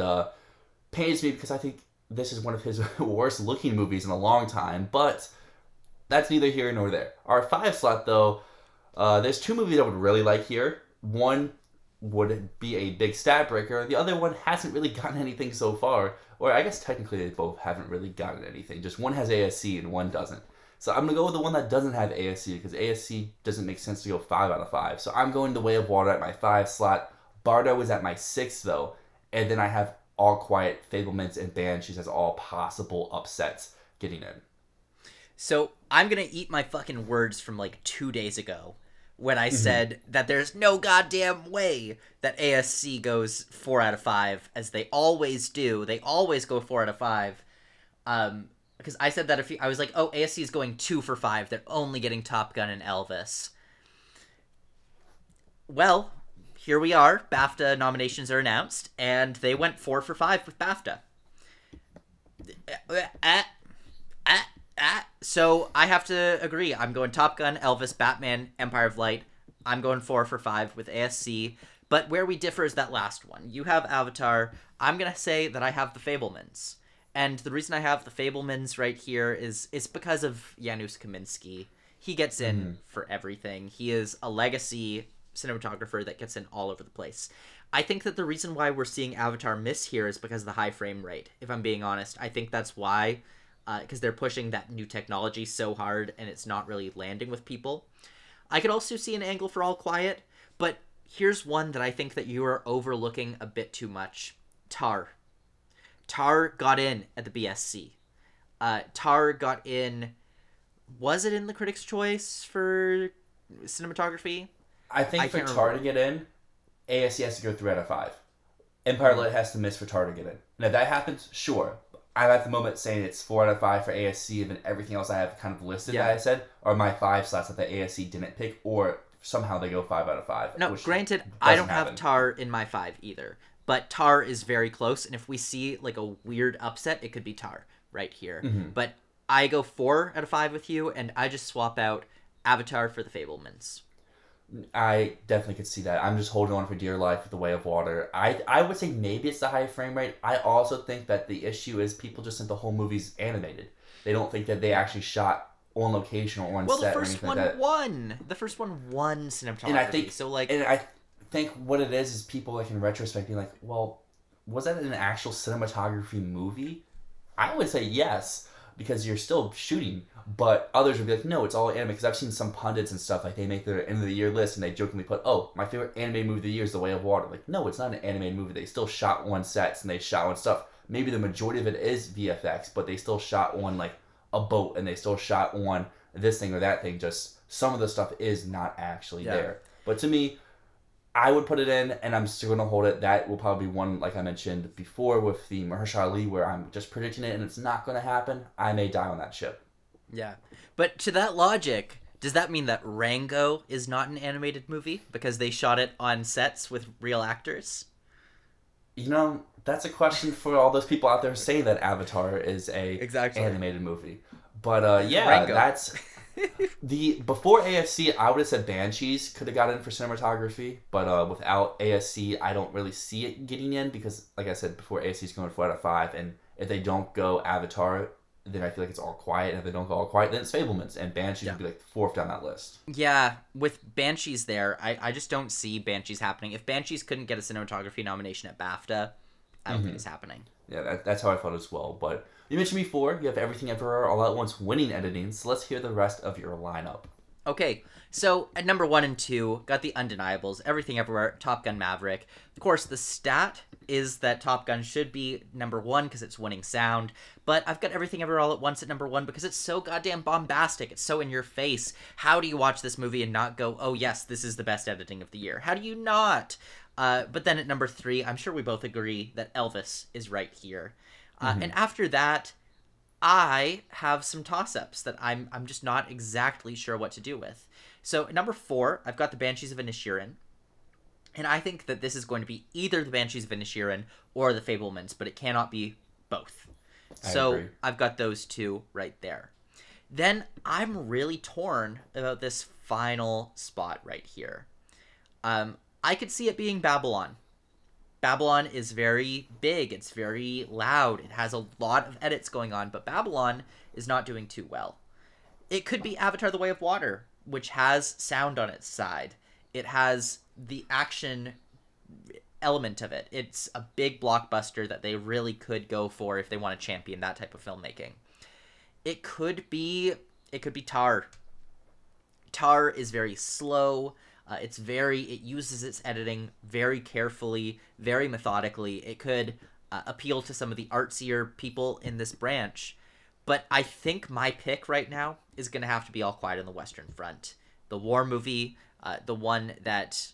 pains me because I think this is one of his worst looking movies in a long time, but that's neither here nor there. Our 5 slot, though, there's 2 movies I would really like here. One would be a big stat breaker. The other one hasn't really gotten anything so far, or I guess technically they both haven't really gotten anything. Just one has ASC and one doesn't. So I'm going to go with the one that doesn't have ASC because ASC doesn't make sense to go 5 out of 5. So I'm going The Way of Water at my 5 slot. Bardo is at my 6, though. And then I have All Quiet, Fablemans, and Banshees as all possible upsets getting in. So I'm going to eat my fucking words from like 2 days ago when I said that there's no goddamn way that ASC goes 4 out of 5, as they always do. They always go 4 out of 5. Because I said that I was like, oh, ASC is going 2 for 5. They're only getting Top Gun and Elvis. Well, here we are. BAFTA nominations are announced, and they went 4 for 5 with BAFTA. So I have to agree. I'm going Top Gun, Elvis, Batman, Empire of Light. I'm going 4 for 5 with ASC. But where we differ is that last one. You have Avatar. I'm going to say that I have The Fablemans. And the reason I have The Fablemans right here is because of Janusz Kaminski. He gets in for everything. He is a legacy cinematographer that gets in all over the place. I think that the reason why we're seeing Avatar miss here is because of the high frame rate, if I'm being honest. I think that's why, because they're pushing that new technology so hard and it's not really landing with people. I could also see an angle for All Quiet, but here's one that I think that you are overlooking a bit too much. Tar got in at the BSC. Tar got in... Was it in the Critics' Choice for cinematography? I think for Tar to get in, ASC has to go 3 out of 5. Empire Light has to miss for Tar to get in. And if that happens, sure. I'm at the moment saying it's 4 out of 5 for ASC, and then everything else I have kind of listed that I said are my 5 slots that the ASC didn't pick, or somehow they go 5 out of 5. No, granted, I don't have Tar in my 5 either. But Tar is very close, and if we see like a weird upset, it could be Tar right here. But I go 4 out of 5 with you, and I just swap out Avatar for The Fablemans. I definitely could see that. I'm just holding on for dear life with The Way of Water. I would say maybe it's the high frame rate. I also think that the issue is people just think the whole movie's animated. They don't think that they actually shot on location or on set or anything like that. Well, the first one won cinematography. And I think so. Like, and I think what it is people like in retrospect being like, well, was that an actual cinematography movie? I would say yes, because you're still shooting, but others would be like, no, it's all anime. Because I've seen some pundits and stuff, like they make their end of the year list and they jokingly put, oh, my favorite anime movie of the year is The Way of Water. Like, no, it's not an anime movie. They still shot on sets and they shot on stuff. Maybe the majority of it is VFX, but they still shot on like a boat and they still shot on this thing or that thing. Just some of the stuff is not actually there. But to me, I would put it in, and I'm still going to hold it. That will probably be one, like I mentioned before, with the Mahershala Ali, where I'm just predicting it, and it's not going to happen. I may die on that ship. Yeah. But to that logic, does that mean that Rango is not an animated movie because they shot it on sets with real actors? You know, that's a question for all those people out there saying that Avatar is a animated movie. But Rango. That's... Before ASC, I would have said Banshees could have gotten in for cinematography, but without ASC, I don't really see it getting in because, like I said before, ASC is going 4 out of 5, and if they don't go Avatar, then I feel like it's All Quiet, and if they don't go All Quiet, then it's Fablemans, and Banshees would be like 4th down that list. Yeah, with Banshees there, I just don't see Banshees happening. If Banshees couldn't get a cinematography nomination at BAFTA, I don't think it's happening. Yeah, that's how I felt as well, but... You mentioned before, you have Everything Everywhere All At Once winning editing, so let's hear the rest of your lineup. Okay, so at number 1 and 2, got the Undeniables, Everything Everywhere, Top Gun Maverick. Of course, the stat is that Top Gun should be number one because it's winning sound, but I've got Everything Everywhere All at Once at number one because it's so goddamn bombastic. It's so in your face. How do you watch this movie and not go, oh yes, this is the best editing of the year? How do you not? But then at number three, I'm sure we both agree that Elvis is right here. And after that, I have some toss-ups that I'm just not exactly sure what to do with. So at number four, I've got The Banshees of Inisherin. And I think that this is going to be either The Banshees of Inisherin or The Fablemans, but it cannot be both. I agree. I've got those two right there. Then I'm really torn about this final spot right here. I could see it being Babylon. Babylon is very big. It's very loud. It has a lot of edits going on, but Babylon is not doing too well. It could be Avatar The Way of Water, which has sound on its side. It has the action element of it. It's a big blockbuster that they really could go for if they want to champion that type of filmmaking. It could be Tar. Tar is very slow. It uses its editing very carefully, very methodically. It could appeal to some of the artsier people in this branch. But I think my pick right now is going to have to be All Quiet on the Western Front. The war movie, the one that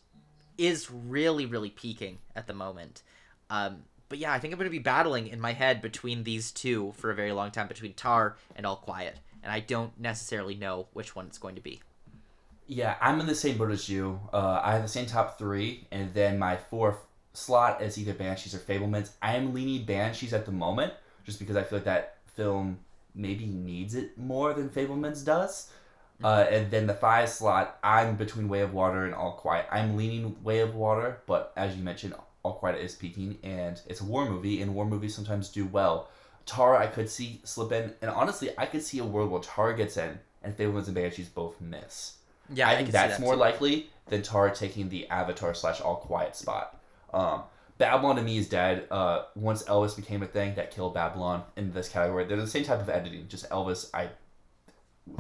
is really, really peaking at the moment. But yeah, I think I'm going to be battling in my head between these two for a very long time, between Tar and All Quiet. And I don't necessarily know which one it's going to be. Yeah, I'm in the same boat as you. I have the same top three, and then my fourth slot is either Banshees or Fablemans. I am leaning Banshees at the moment, just because I feel like that film maybe needs it more than Fablemans does. And then the five slot, I'm between Way of Water and All Quiet. I'm leaning Way of Water, but as you mentioned, All Quiet is peaking, and it's a war movie, and war movies sometimes do well. Tar, I could see slip in, and honestly, I could see a world where Tar gets in, and Fablemans and Banshees both miss. Yeah, I think that's more likely than Tar taking the Avatar / All Quiet spot. Babylon to me is dead. Once Elvis became a thing, that killed Babylon in this category. They're the same type of editing, just Elvis. I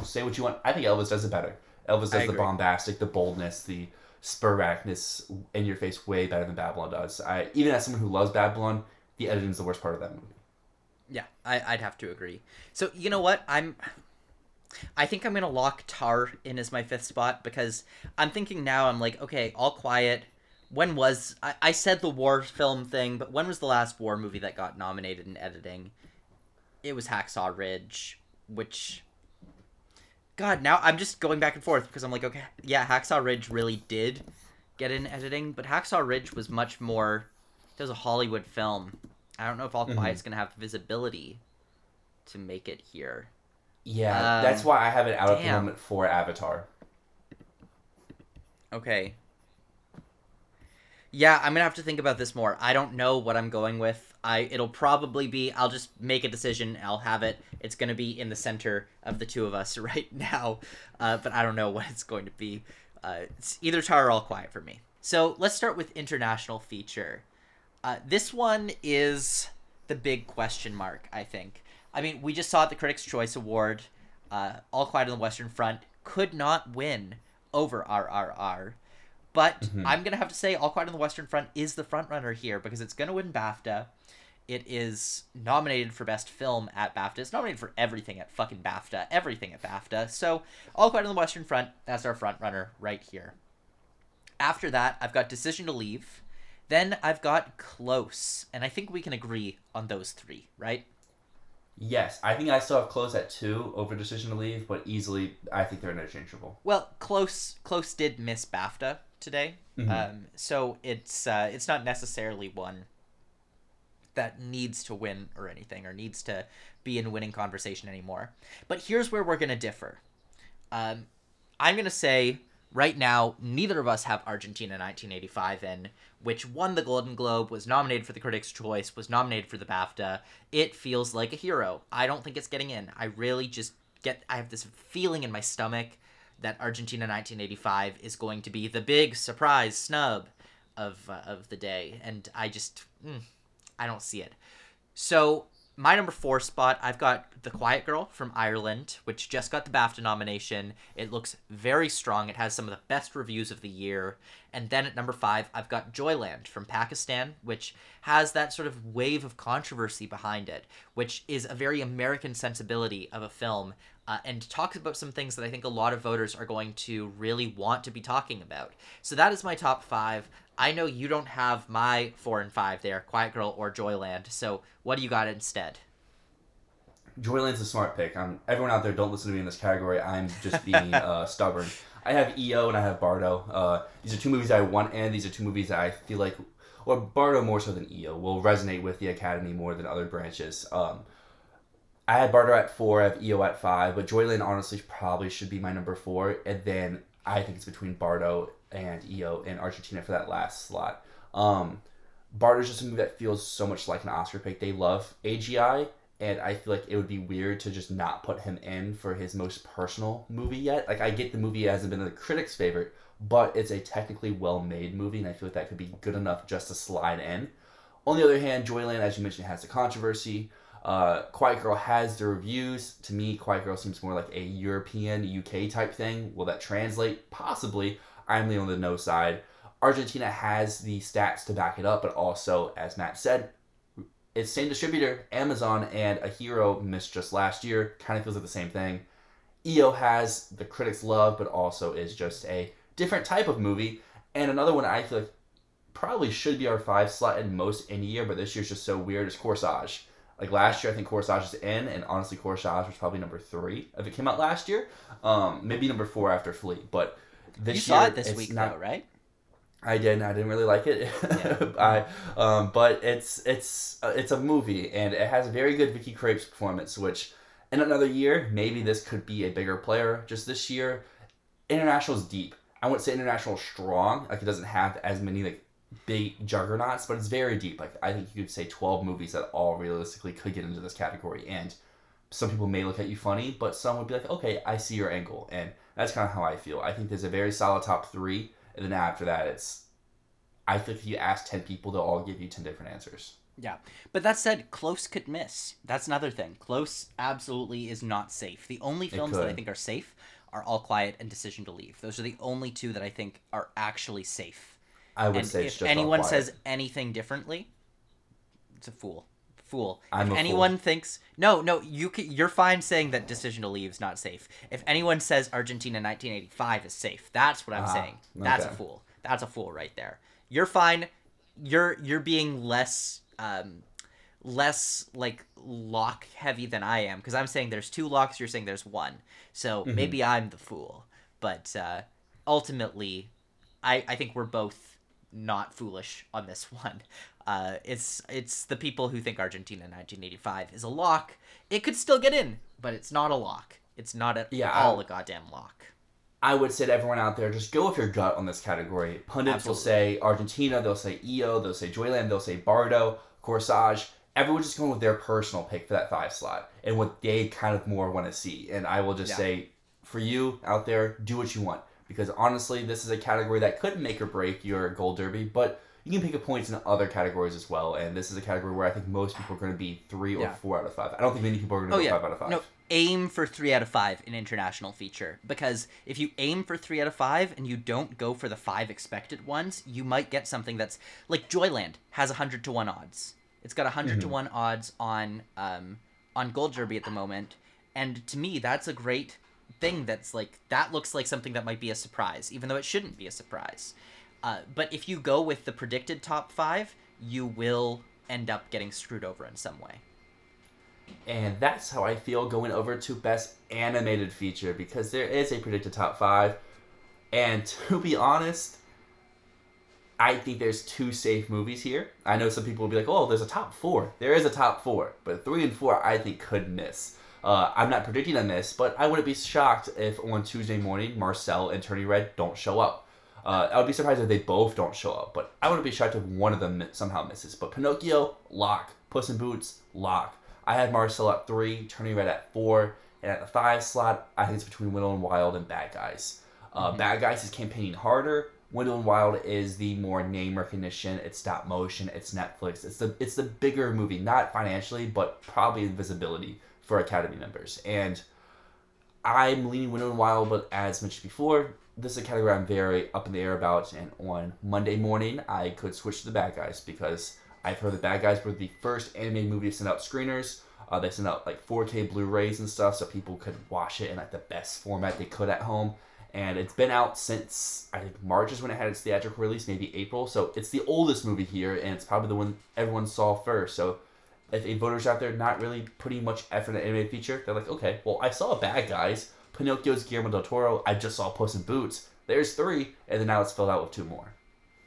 say what you want. I think Elvis does it better. Elvis does the bombastic, the boldness, the sporadicness in your face way better than Babylon does. Even as someone who loves Babylon, the editing is the worst part of that movie. Yeah, I'd have to agree. So you know what? I think I'm going to lock Tar in as my fifth spot because I'm thinking now, I'm like, okay, All Quiet. When was... I said the war film thing, but when was the last war movie that got nominated in editing? It was Hacksaw Ridge, which... God, now I'm just going back and forth because I'm like, okay, yeah, Hacksaw Ridge really did get in editing, but Hacksaw Ridge was much more... It was a Hollywood film. I don't know if All Quiet's going to have visibility to make it here. Yeah, that's why I have it out at the moment for Avatar. Okay. Yeah, I'm going to have to think about this more. I don't know what I'm going with. It'll probably be, I'll just make a decision, I'll have it. It's going to be in the center of the two of us right now, but I don't know what it's going to be. It's either Tar or All Quiet for me. So let's start with international feature. This one is the big question mark, I think. I mean, we just saw at the Critics' Choice Award, All Quiet on the Western Front could not win over RRR. But I'm going to have to say All Quiet on the Western Front is the frontrunner here because it's going to win BAFTA. It is nominated for Best Film at BAFTA. It's nominated for everything at fucking BAFTA. Everything at BAFTA. So All Quiet on the Western Front, that's our frontrunner right here. After that, I've got Decision to Leave. Then I've got Close. And I think we can agree on those three, right? Yes, I think I still have Close at 2 over Decision to Leave, but easily I think they're interchangeable. Well, Close did miss BAFTA today, so it's not necessarily one that needs to win or anything, or needs to be in winning conversation anymore. But here's where we're going to differ. I'm going to say right now, neither of us have Argentina 1985 in, which won the Golden Globe, was nominated for the Critics' Choice, was nominated for the BAFTA. It feels like a hero. I don't think it's getting in. I really just I have this feeling in my stomach that Argentina 1985 is going to be the big surprise snub of the day. And I just, I don't see it. So my number four spot, I've got The Quiet Girl from Ireland, which just got the BAFTA nomination. It looks very strong. It has some of the best reviews of the year. And then at number five, I've got Joyland from Pakistan, which has that sort of wave of controversy behind it, which is a very American sensibility of a film, and talks about some things that I think a lot of voters are going to really want to be talking about. So that is my top five. I know you don't have my four and five there, Quiet Girl or Joyland. So what do you got instead? Joyland's a smart pick. Everyone out there, don't listen to me in this category. I'm just being stubborn. I have EO and I have Bardo. These are two movies I want, and these are two movies that I feel like, or Bardo more so than EO, will resonate with the Academy more than other branches. I had Bardo at four, I have EO at five, but Joyland honestly probably should be my number four. And then I think it's between Bardo and EO and Argentina for that last slot. Bardo's just a movie that feels so much like an Oscar pick. They love AGI, and I feel like it would be weird to just not put him in for his most personal movie yet. Like, I get the movie hasn't been the critics' favorite, but it's a technically well-made movie, and I feel like that could be good enough just to slide in. On the other hand, Joyland, as you mentioned, has the controversy. Quiet Girl has the reviews. To me, Quiet Girl seems more like a European, UK type thing. Will that translate? Possibly. I'm leaning on the no side. Argentina has the stats to back it up, but also, as Matt said, it's same distributor, Amazon, and A Hero missed just last year. Kind of feels like the same thing. EO has the critics' love, but also is just a different type of movie. And another one I feel like probably should be our five slot in most any year, but this year's just so weird, is Corsage. Like last year, I think Corsage is in, and honestly, Corsage was probably number three if it came out last year. Maybe number four after Flea, but You saw it this week, though, right? I did. I didn't really like it. Yeah. But it's a movie, and it has a very good Vicky Krieps performance. Which, in another year, maybe this could be a bigger player. Just this year, international's deep. I wouldn't say international strong. Like, it doesn't have as many like big juggernauts, but it's very deep. Like, I think you could say 12 movies that all realistically could get into this category. And some people may look at you funny, but some would be like, okay, I see your angle. And that's kind of how I feel. I think there's a very solid top three. And then after that, it's, I think if you ask 10 people, they'll all give you 10 different answers. Yeah. But that said, Close could miss. That's another thing. Close absolutely is not safe. The only films that I think are safe are All Quiet and Decision to Leave. Those are the only two that I think are actually safe. I would say it's just All Quiet. If anyone says anything differently, it's a fool. If anyone thinks no, you're fine saying that Decision to Leave is not safe. If anyone says Argentina 1985 is safe, that's what I'm saying. That's okay. A fool. That's a fool right there. You're fine. You're being less like lock heavy than I am, because I'm saying there's two locks. You're saying there's one. So maybe I'm the fool, but ultimately, I think we're both not foolish on this one. It's the people who think Argentina 1985 is a lock. It could still get in, but it's not a lock. It's not at all a goddamn lock. I would say to everyone out there, just go with your gut on this category. Pundits will say Argentina, they'll say EO, they'll say Joyland, they'll say Bardo, Corsage. Everyone's just going with their personal pick for that five slot and what they kind of more want to see. And I will just say, for you out there, do what you want. Because honestly, this is a category that could make or break your Gold Derby, but you can pick up points in other categories as well. And this is a category where I think most people are going to be 3 or 4 out of 5. I don't think many people are going to go 5 out of 5. No, aim for 3 out of 5 in international feature. Because if you aim for 3 out of 5 and you don't go for the 5 expected ones, you might get something that's like Joyland has 100 to 1 odds. It's got 100 to 1 odds on Gold Derby at the moment, and to me, that's a great thing. That's like, that looks like something that might be a surprise, even though it shouldn't be a surprise, but if you go with the predicted top 5, you will end up getting screwed over in some way. And that's how I feel going over to Best Animated Feature, because there is a predicted top 5, and to be honest, I think there's 2 safe movies here. I know some people will be like, oh, there's a top 4. There is a top 4, but 3 and 4 I think could miss. I'm not predicting a miss, but I wouldn't be shocked if on Tuesday morning, Marcel and Turning Red don't show up. I would be surprised if they both don't show up, but I wouldn't be shocked if one of them somehow misses. But Pinocchio, lock. Puss in Boots, lock. I had Marcel at 3, Turning Red at 4, and at the 5 slot, I think it's between Wild 'N Wild and Bad Guys. Bad Guys is campaigning harder. Wendell and Wild is the more name recognition. It's stop motion. It's Netflix. It's the bigger movie, not financially, but probably visibility for Academy members. And I'm leaning Wendell and Wild, but as mentioned before, this is a category I'm very up in the air about. And on Monday morning, I could switch to the bad guys because I've heard the bad guys were the first anime movie to send out screeners. They sent out like 4K Blu-rays and stuff, so people could watch it in like the best format they could at home. And it's been out since, I think, March is when it had its theatrical release, maybe April. So it's the oldest movie here, and it's probably the one everyone saw first. So if a voter's out there not really putting much effort in an anime feature, they're like, okay, well, I saw Bad Guys, Pinocchio's Guillermo del Toro, I just saw Puss in Boots. There's three, and then now it's filled out with two more.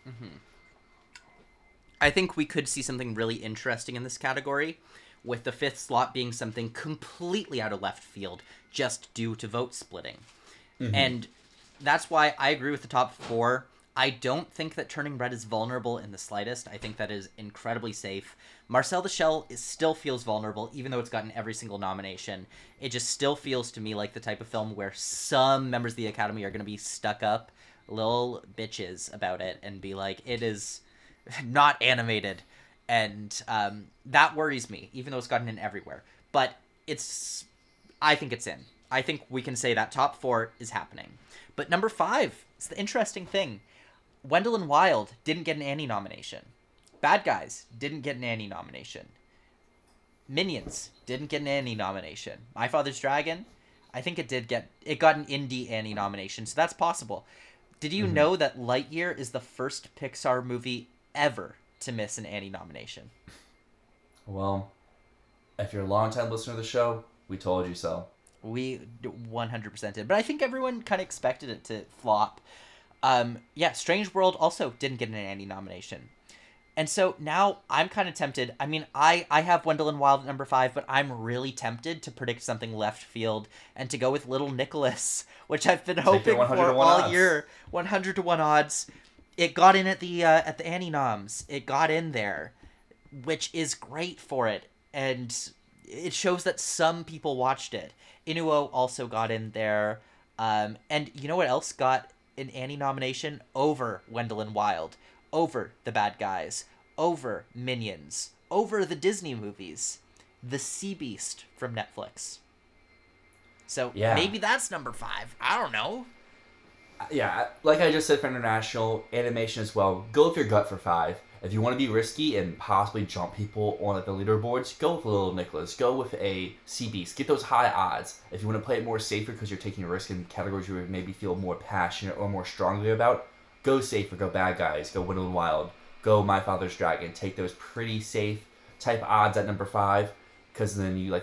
Mm-hmm. I think we could see something really interesting in this category, with the fifth slot being something completely out of left field, just due to vote splitting. Mm-hmm. And that's why I agree with the top four. I don't think that Turning Red is vulnerable in the slightest. I think that is incredibly safe. Marcel the Shell still feels vulnerable, even though it's gotten every single nomination. It just still feels to me like the type of film where some members of the Academy are going to be stuck up little bitches about it and be like, it is not animated. And that worries me, even though it's gotten in everywhere. But I think it's in. I think we can say that top four is happening. But number five, it's the interesting thing. Wendell and Wild didn't get an Annie nomination. Bad Guys didn't get an Annie nomination. Minions didn't get an Annie nomination. My Father's Dragon, I think it got an indie Annie nomination, so that's possible. Did you know that Lightyear is the first Pixar movie ever to miss an Annie nomination? Well, if you're a long-time listener of the show, we told you so. We 100% did, but I think everyone kind of expected it to flop. Strange World also didn't get an Annie nomination. And so now I'm kind of tempted. I mean, I have Wendell and Wild at number five, but I'm really tempted to predict something left field and to go with Little Nicholas, which I've been hoping for all year. 100-1 odds. It got in at the Annie noms. It got in there, which is great for it. And it shows that some people watched it. Inuo also got in there. And you know what else got an Annie nomination over Wendell and Wild, over The Bad Guys, over Minions, over the Disney movies, The Sea Beast from Netflix. So maybe that's number five. I don't know. Yeah, like I just said for international, animation as well, go with your gut for five. If you want to be risky and possibly jump people on the leaderboards, go with Little Nicholas. Go with a Sea Beast. Get those high odds. If you want to play it more safer because you're taking a risk in categories you would maybe feel more passionate or more strongly about, go safer. Go Bad Guys. Go Wendell and Wild. Go My Father's Dragon. Take those pretty safe type odds at number five, because then you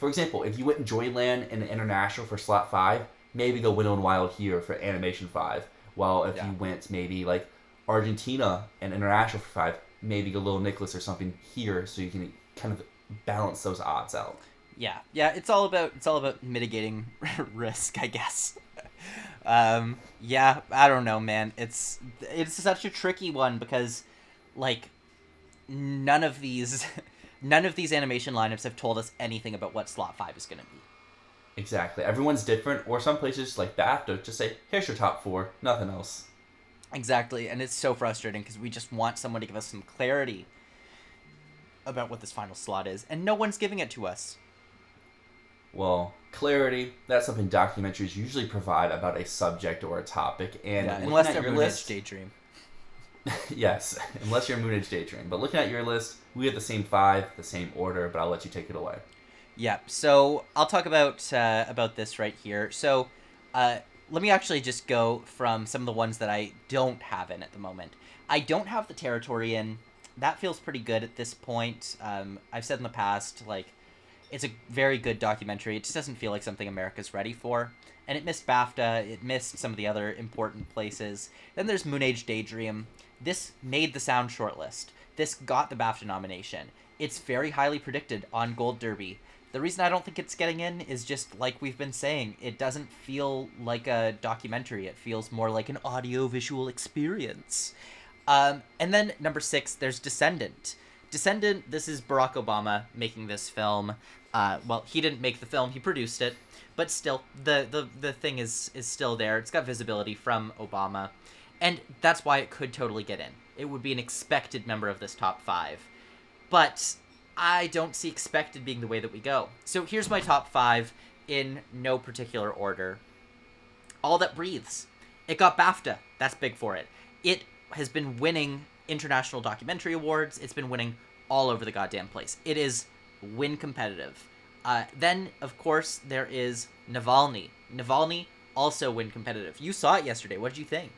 for example, if you went Joyland in the international for slot five, maybe go Wendell and Wild here for animation five. While if you went maybe like Argentina and international for five, maybe a Little Nicholas or something here, so you can kind of balance those odds out. Yeah, it's all about mitigating risk, I guess. I don't know, man. It's such a tricky one because, like, none of these animation lineups have told us anything about what slot five is going to be. Exactly, everyone's different. Or some places like BAFTA just say, "Here's your top four, nothing else." Exactly, and it's so frustrating because we just want someone to give us some clarity about what this final slot is, and no one's giving it to us. Well, clarity, that's something documentaries usually provide about a subject or a topic. And unless they're Moonage Daydream. Yes, unless you're Moonage Daydream. But looking at your list, we have the same five, the same order, but I'll let you take it away. Yeah, so I'll talk about this right here. So, let me actually just go from some of the ones that I don't have in at the moment. I don't have The Territory in. That feels pretty good at this point. I've said in the past, like, it's a very good documentary. It just doesn't feel like something America's ready for. And it missed BAFTA. It missed some of the other important places. Then there's Moonage Daydream. This made the Sound shortlist. This got the BAFTA nomination. It's very highly predicted on Gold Derby. The reason I don't think it's getting in is just like we've been saying, it doesn't feel like a documentary. It feels more like an audiovisual experience. And then number six, there's Descendant. Descendant, this is Barack Obama making this film. Well, he didn't make the film, he produced it. But still, the thing is still there. It's got visibility from Obama. And that's why it could totally get in. It would be an expected member of this top five. But I don't see expected being the way that we go. So here's my top five in no particular order. All That Breathes. It got BAFTA. That's big for it. It has been winning international documentary awards. It's been winning all over the goddamn place. It is win competitive. Then, of course, there is Navalny. Navalny, also win competitive. You saw it yesterday. What did you think?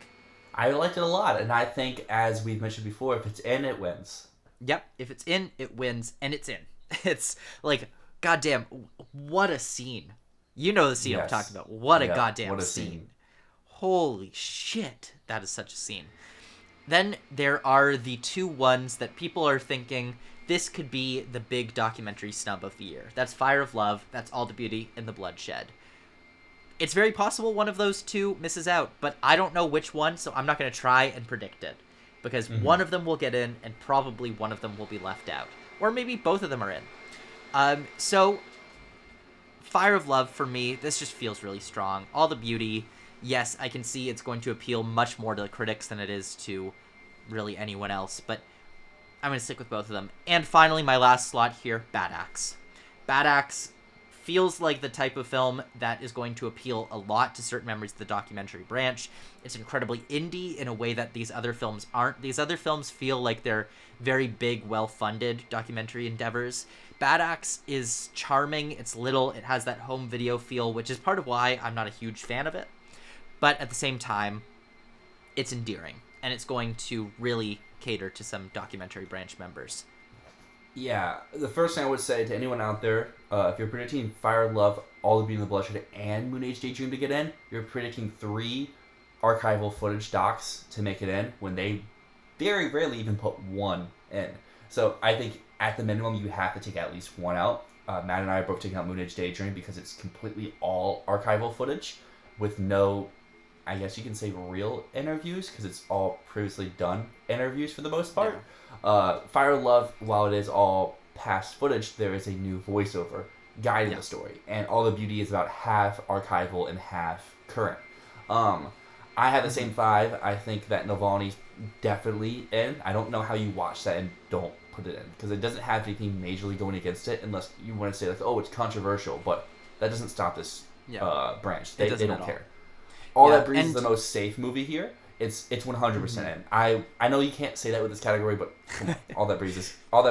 I liked it a lot, and I think, as we've mentioned before, if it's in, it wins. Yep, if it's in, it wins, and it's in. It's like, goddamn, what a scene. You know the scene I'm talking about. What a goddamn scene. Holy shit, that is such a scene. Then there are the 2 ones that people are thinking, this could be the big documentary snub of the year. That's Fire of Love, that's All the Beauty and the Bloodshed. It's very possible one of those 2 misses out, but I don't know which one, so I'm not going to try and predict it. Because one of them will get in, and probably one of them will be left out. Or maybe both of them are in. So, Fire of Love for me, this just feels really strong. All the Beauty, yes, I can see it's going to appeal much more to the critics than it is to really anyone else, but I'm going to stick with both of them. And finally, my last slot here, Bad Axe. Bad Axe feels like the type of film that is going to appeal a lot to certain members of the documentary branch. It's incredibly indie in a way that these other films aren't. These other films feel like they're very big, well-funded documentary endeavors. Bad Axe is charming, it's little, it has that home video feel, which is part of why I'm not a huge fan of it. But at the same time, it's endearing, and it's going to really cater to some documentary branch members. Yeah, the first thing I would say to anyone out there, if you're predicting Fire, Love, All the Beauty and the Bloodshed, and Moon Age Daydream to get in, you're predicting 3 archival footage docs to make it in when they very rarely even put 1 in. So I think at the minimum, you have to take at least 1 out. Matt and I are both taking out Moon Age Daydream because it's completely all archival footage with no, I guess you can say, real interviews, because it's all previously done interviews for the most part. Yeah. Fire Love, while it is all past footage, there is a new voiceover guiding the story, and All the Beauty is about half archival and half current. I have the same 5. I think that Navalny's definitely in. I don't know how you watch that and don't put it in, because it doesn't have anything majorly going against it, unless you want to say, like, oh, it's controversial, but that doesn't stop this branch. They don't care. All That Breeze is the most safe movie here. It's 100% in. I know you can't say that with this category, but come on, All That Breeze is in. All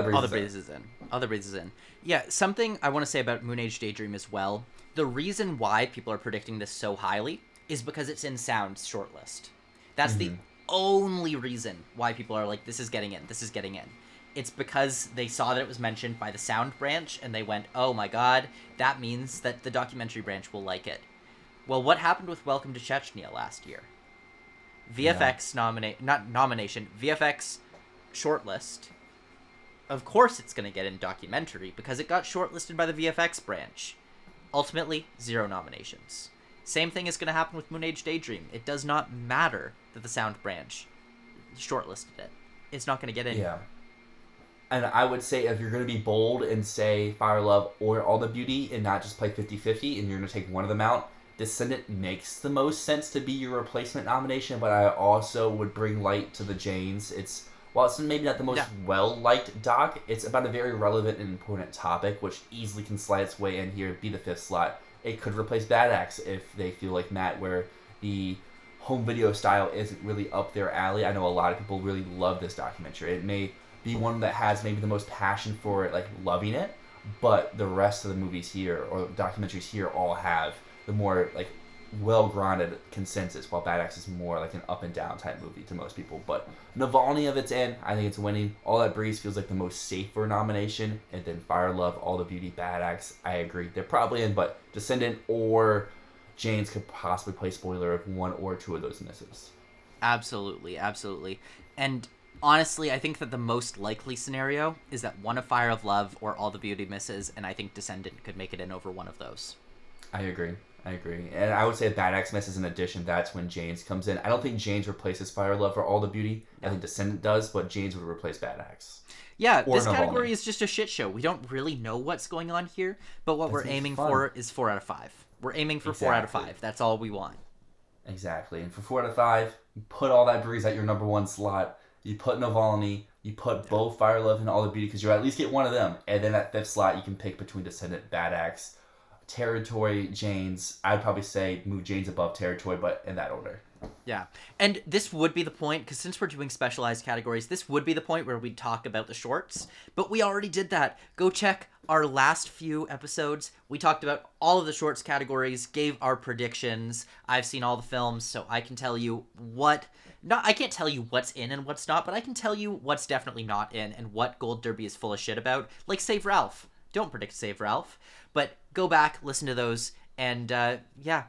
That Breeze is in. Yeah, something I want to say about Moon Age Daydream as well. The reason why people are predicting this so highly is because it's in Sound's shortlist. That's the only reason why people are like, this is getting in, this is getting in. It's because they saw that it was mentioned by the Sound branch, and they went, oh my god, that means that the documentary branch will like it. Well, what happened with Welcome to Chechnya last year? VFX VFX shortlist. Of course it's going to get in documentary, because it got shortlisted by the VFX branch. Ultimately, 0 nominations. Same thing is going to happen with Moon Age Daydream. It does not matter that the Sound branch shortlisted it. It's not going to get in. Yeah. And I would say, if you're going to be bold and say Fire, Love, or All the Beauty, and not just play 50-50, and you're going to take one of them out, Descendant makes the most sense to be your replacement nomination, but I also would bring light to the Janes. It's maybe not the most well-liked doc, it's about a very relevant and important topic, which easily can slide its way in here, be the 5th slot. It could replace Bad Axe if they feel like Matt, where the home video style isn't really up their alley. I know a lot of people really love this documentary. It may be one that has maybe the most passion for it, like loving it, but the rest of the movies here, or documentaries here, all have the more, like, well-grounded consensus, while Bad Axe is more like an up-and-down type movie to most people. But Navalny, if it's in, I think it's winning. All That Breeze feels like the most safer nomination, and then Fire, Love, All the Beauty, Bad Axe, I agree, they're probably in, but Descendant or Janes could possibly play spoiler if 1 or 2 of those misses. Absolutely, absolutely. And honestly, I think that the most likely scenario is that one of Fire of Love or All the Beauty misses, and I think Descendant could make it in over one of those. I agree. And I would say Bad Axe misses an addition. That's when Janes comes in. I don't think Janes replaces Fire, Love, or All the Beauty. I think Descendant does, but Janes would replace Bad Axe. Yeah, or this Navalny. Category is just a shit show. We don't really know what's going on here, but what we're aiming for is 4 out of 5. We're aiming for 4 out of 5. That's all we want. Exactly. And for 4 out of 5, you put All That Breeze at your number 1 slot. You put Navalny. You put both Fire Love and All the Beauty, because you'll at least get one of them. And then at 5th slot, you can pick between Descendant, Bad Axe, Territory, Jane's. I'd probably say move Jane's above Territory, but in that order. Yeah. And this would be the point, because since we're doing specialized categories, this would be the point where we talk about the shorts. But we already did that. Go check our last few episodes. We talked about all of the shorts categories, gave our predictions. I've seen all the films, so I can tell you what... No, I can't tell you what's in and what's not, but I can tell you what's definitely not in and what Gold Derby is full of shit about. Like Save Ralph. Don't predict Save Ralph. But go back, listen to those, and yeah...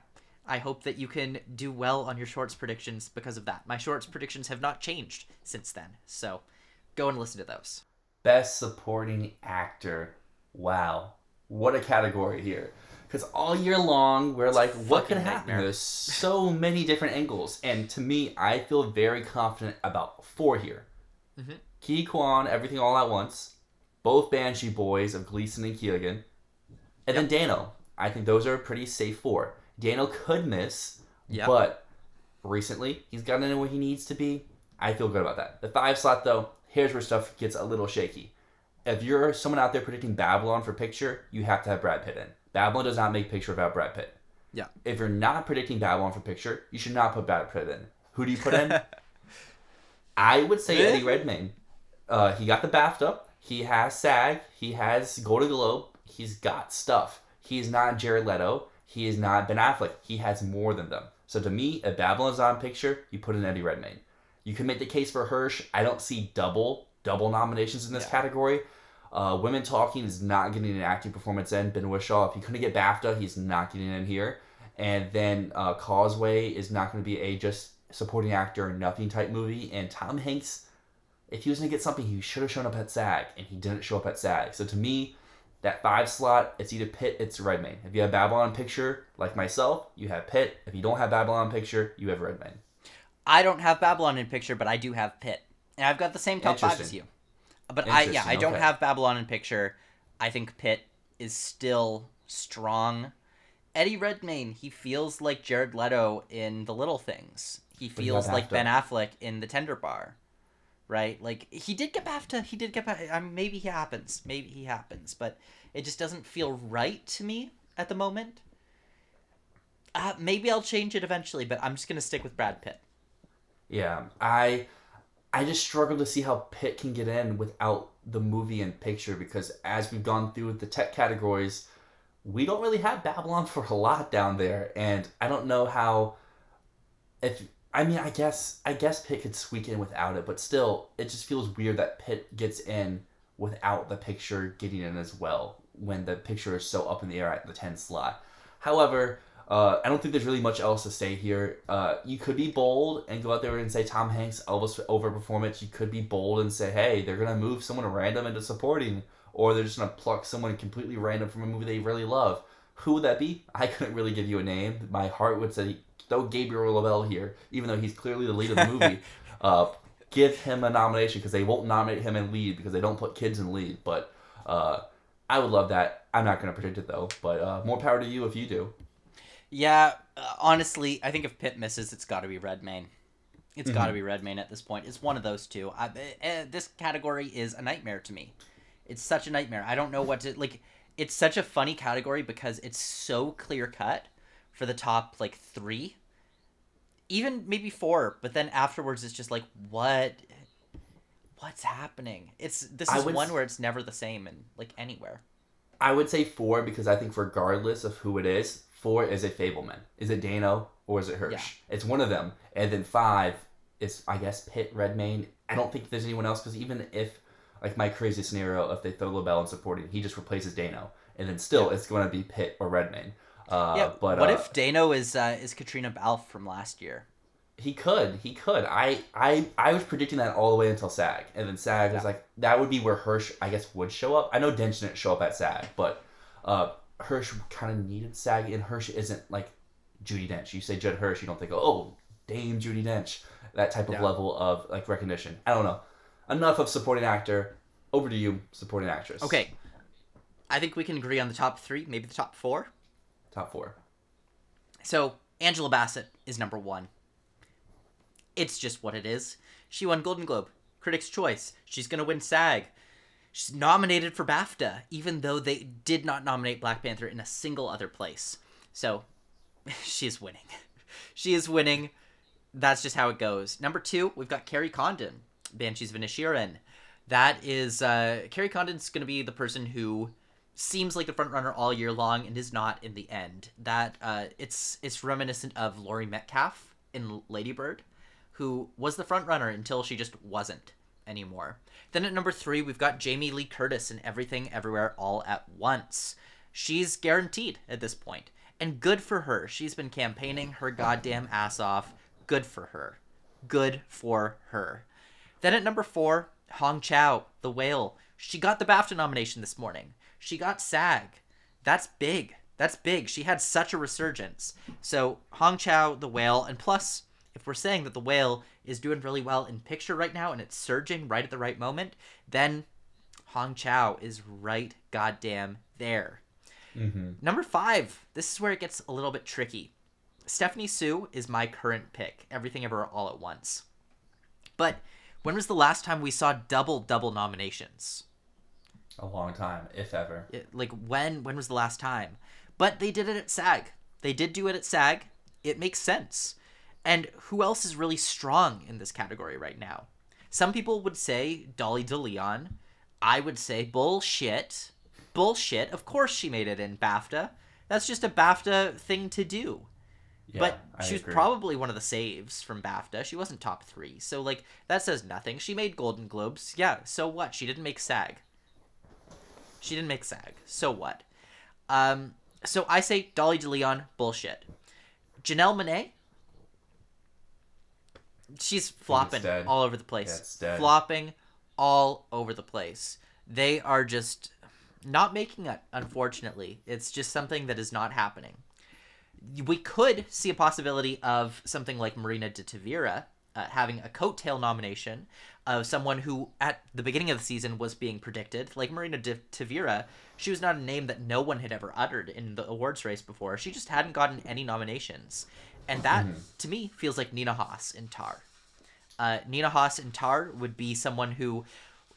I hope that you can do well on your shorts predictions because of that. My shorts predictions have not changed since then, so go and listen to those. Best Supporting Actor. Wow. What a category here. Because all year long, we're like, what could happen? There's so many different angles. And to me, I feel very confident about 4 here. Mm-hmm. Ki Kwan, Everything All At Once. Both Banshee Boys of Gleason and Keegan. And then Dano. I think those are a pretty safe 4. Daniel could miss, but recently he's gotten in where he needs to be. I feel good about that. The 5 slot, though, here's where stuff gets a little shaky. If you're someone out there predicting Babylon for picture, you have to have Brad Pitt in. Babylon does not make picture without Brad Pitt. Yeah. If you're not predicting Babylon for picture, you should not put Brad Pitt in. Who do you put in? I would say Eddie Redmayne. He got the BAFTA. He has SAG. He has Golden Globe. He's got stuff. He's not Jared Leto. He is not Ben Affleck. He has more than them. So to me, if Babylon's on picture, you put in Eddie Redmayne. You can make the case for Hirsch. I don't see double nominations in this category. Women Talking is not getting an acting performance in. Ben Whishaw, if he couldn't get BAFTA, he's not getting in here. And then Causeway is not going to be a just supporting actor, nothing type movie. And Tom Hanks, if he was going to get something, he should have shown up at SAG, and he didn't show up at SAG. So to me, that 5 slot, it's either Pitt, it's Redmayne. If you have Babylon picture, like myself, you have Pitt. If you don't have Babylon picture, you have Redmayne. I don't have Babylon in picture, but I do have Pitt. And I've got the same top 5 as you. But I don't have Babylon in picture. I think Pitt is still strong. Eddie Redmayne, he feels like Jared Leto in The Little Things. He feels like Ben Affleck in The Tender Bar. Right? Like, he did get BAFTA. He did get BAFTA. I mean, maybe he happens. But it just doesn't feel right to me at the moment. Maybe I'll change it eventually, but I'm just going to stick with Brad Pitt. Yeah. I just struggle to see how Pitt can get in without the movie and picture, because as we've gone through the tech categories, we don't really have Babylon for a lot down there. And I don't know how... I guess Pitt could squeak in without it, but still, it just feels weird that Pitt gets in without the picture getting in as well, when the picture is so up in the air at the 10 slot. However, I don't think there's really much else to say here. You could be bold and go out there and say Tom Hanks, Elvis overperformance. You could be bold and say, hey, they're going to move someone random into supporting, or they're just going to pluck someone completely random from a movie they really love. Who would that be? I couldn't really give you a name. My heart would say... throw Gabriel Lavelle here, even though he's clearly the lead of the movie. Give him a nomination, because they won't nominate him in lead because they don't put kids in lead. But I would love that. I'm not going to predict it, though. But more power to you if you do. Yeah, honestly, I think if Pitt misses, it's got to be Redmayne. It's got to be Redmayne at this point. It's one of those two. This category is a nightmare to me. It's such a nightmare. I don't know what to... like. It's such a funny category because it's so clear-cut for the top, 3, even maybe 4, but then afterwards it's just what's happening? Where it's never the same and anywhere. I would say 4 because I think regardless of who it is, 4 is a Fableman. Is it Dano or is it Hirsch? Yeah. It's one of them. And then 5 is, I guess, Pitt, Redmayne. I don't think there's anyone else, because even if, my crazy scenario, if they throw LaBelle in supporting, he just replaces Dano. And then still it's going to be Pitt or Redmayne. But what if Dano is Katrina Balfe from last year? He could. I was predicting that all the way until SAG, and then SAG was that would be where Hirsch, I guess, would show up. I know Dench didn't show up at SAG, but Hirsch kind of needed SAG, and Hirsch isn't like Judi Dench. You say Judd Hirsch, you don't think, oh, damn Judi Dench, that type of level of recognition. I don't know. Enough of supporting actor. Over to you, supporting actress. Okay, I think we can agree on the top 3, maybe the top 4. Top 4. So Angela Bassett is number one. It's just what it is. She won Golden Globe, Critics' Choice. She's going to win SAG. She's nominated for BAFTA, even though they did not nominate Black Panther in a single other place. So she's winning. She is winning. That's just how it goes. Number two, we've got Carrie Condon, Banshees of Inisherin. That is, Carrie Condon's going to be the person who seems like the frontrunner all year long and is not in the end. That, it's reminiscent of Laurie Metcalf in Lady Bird, who was the frontrunner until she just wasn't anymore. Then at number three, we've got Jamie Lee Curtis in Everything Everywhere All At Once. She's guaranteed at this point. And good for her. She's been campaigning her goddamn ass off. Good for her. Good for her. Then at number four, Hong Chow, The Whale. She got the BAFTA nomination this morning. She got SAG. That's big. That's big. She had such a resurgence. So Hong Chow, The Whale, and plus, if we're saying that The Whale is doing really well in picture right now and it's surging right at the right moment, then Hong Chow is right goddamn there. Mm-hmm. Number five. This is where it gets a little bit tricky. Stephanie Soo is my current pick. Everything Everywhere All At Once. But when was the last time we saw double nominations? A long time, if ever. When was the last time? But they did it at SAG. They did do it at SAG. It makes sense. And who else is really strong in this category right now? Some people would say Dolly DeLeon. I would say bullshit. Bullshit. Of course she made it in BAFTA. That's just a BAFTA thing to do. Yeah, but she was probably one of the saves from BAFTA. She wasn't top three. So, that says nothing. She made Golden Globes. Yeah, so what? She didn't make SAG. She didn't make SAG. So what? So I say Dolly DeLeon, bullshit. Janelle Monáe? She's flopping all over the place. Yeah, flopping all over the place. They are just not making it, unfortunately. It's just something that is not happening. We could see a possibility of something like Marina de Tavira having a coattail nomination of someone who at the beginning of the season was being predicted. Like Marina de Tavira, she was not a name that no one had ever uttered in the awards race before. She just hadn't gotten any nominations. And that, to me, feels like Nina Haas in Tar. Nina Haas in Tar would be someone who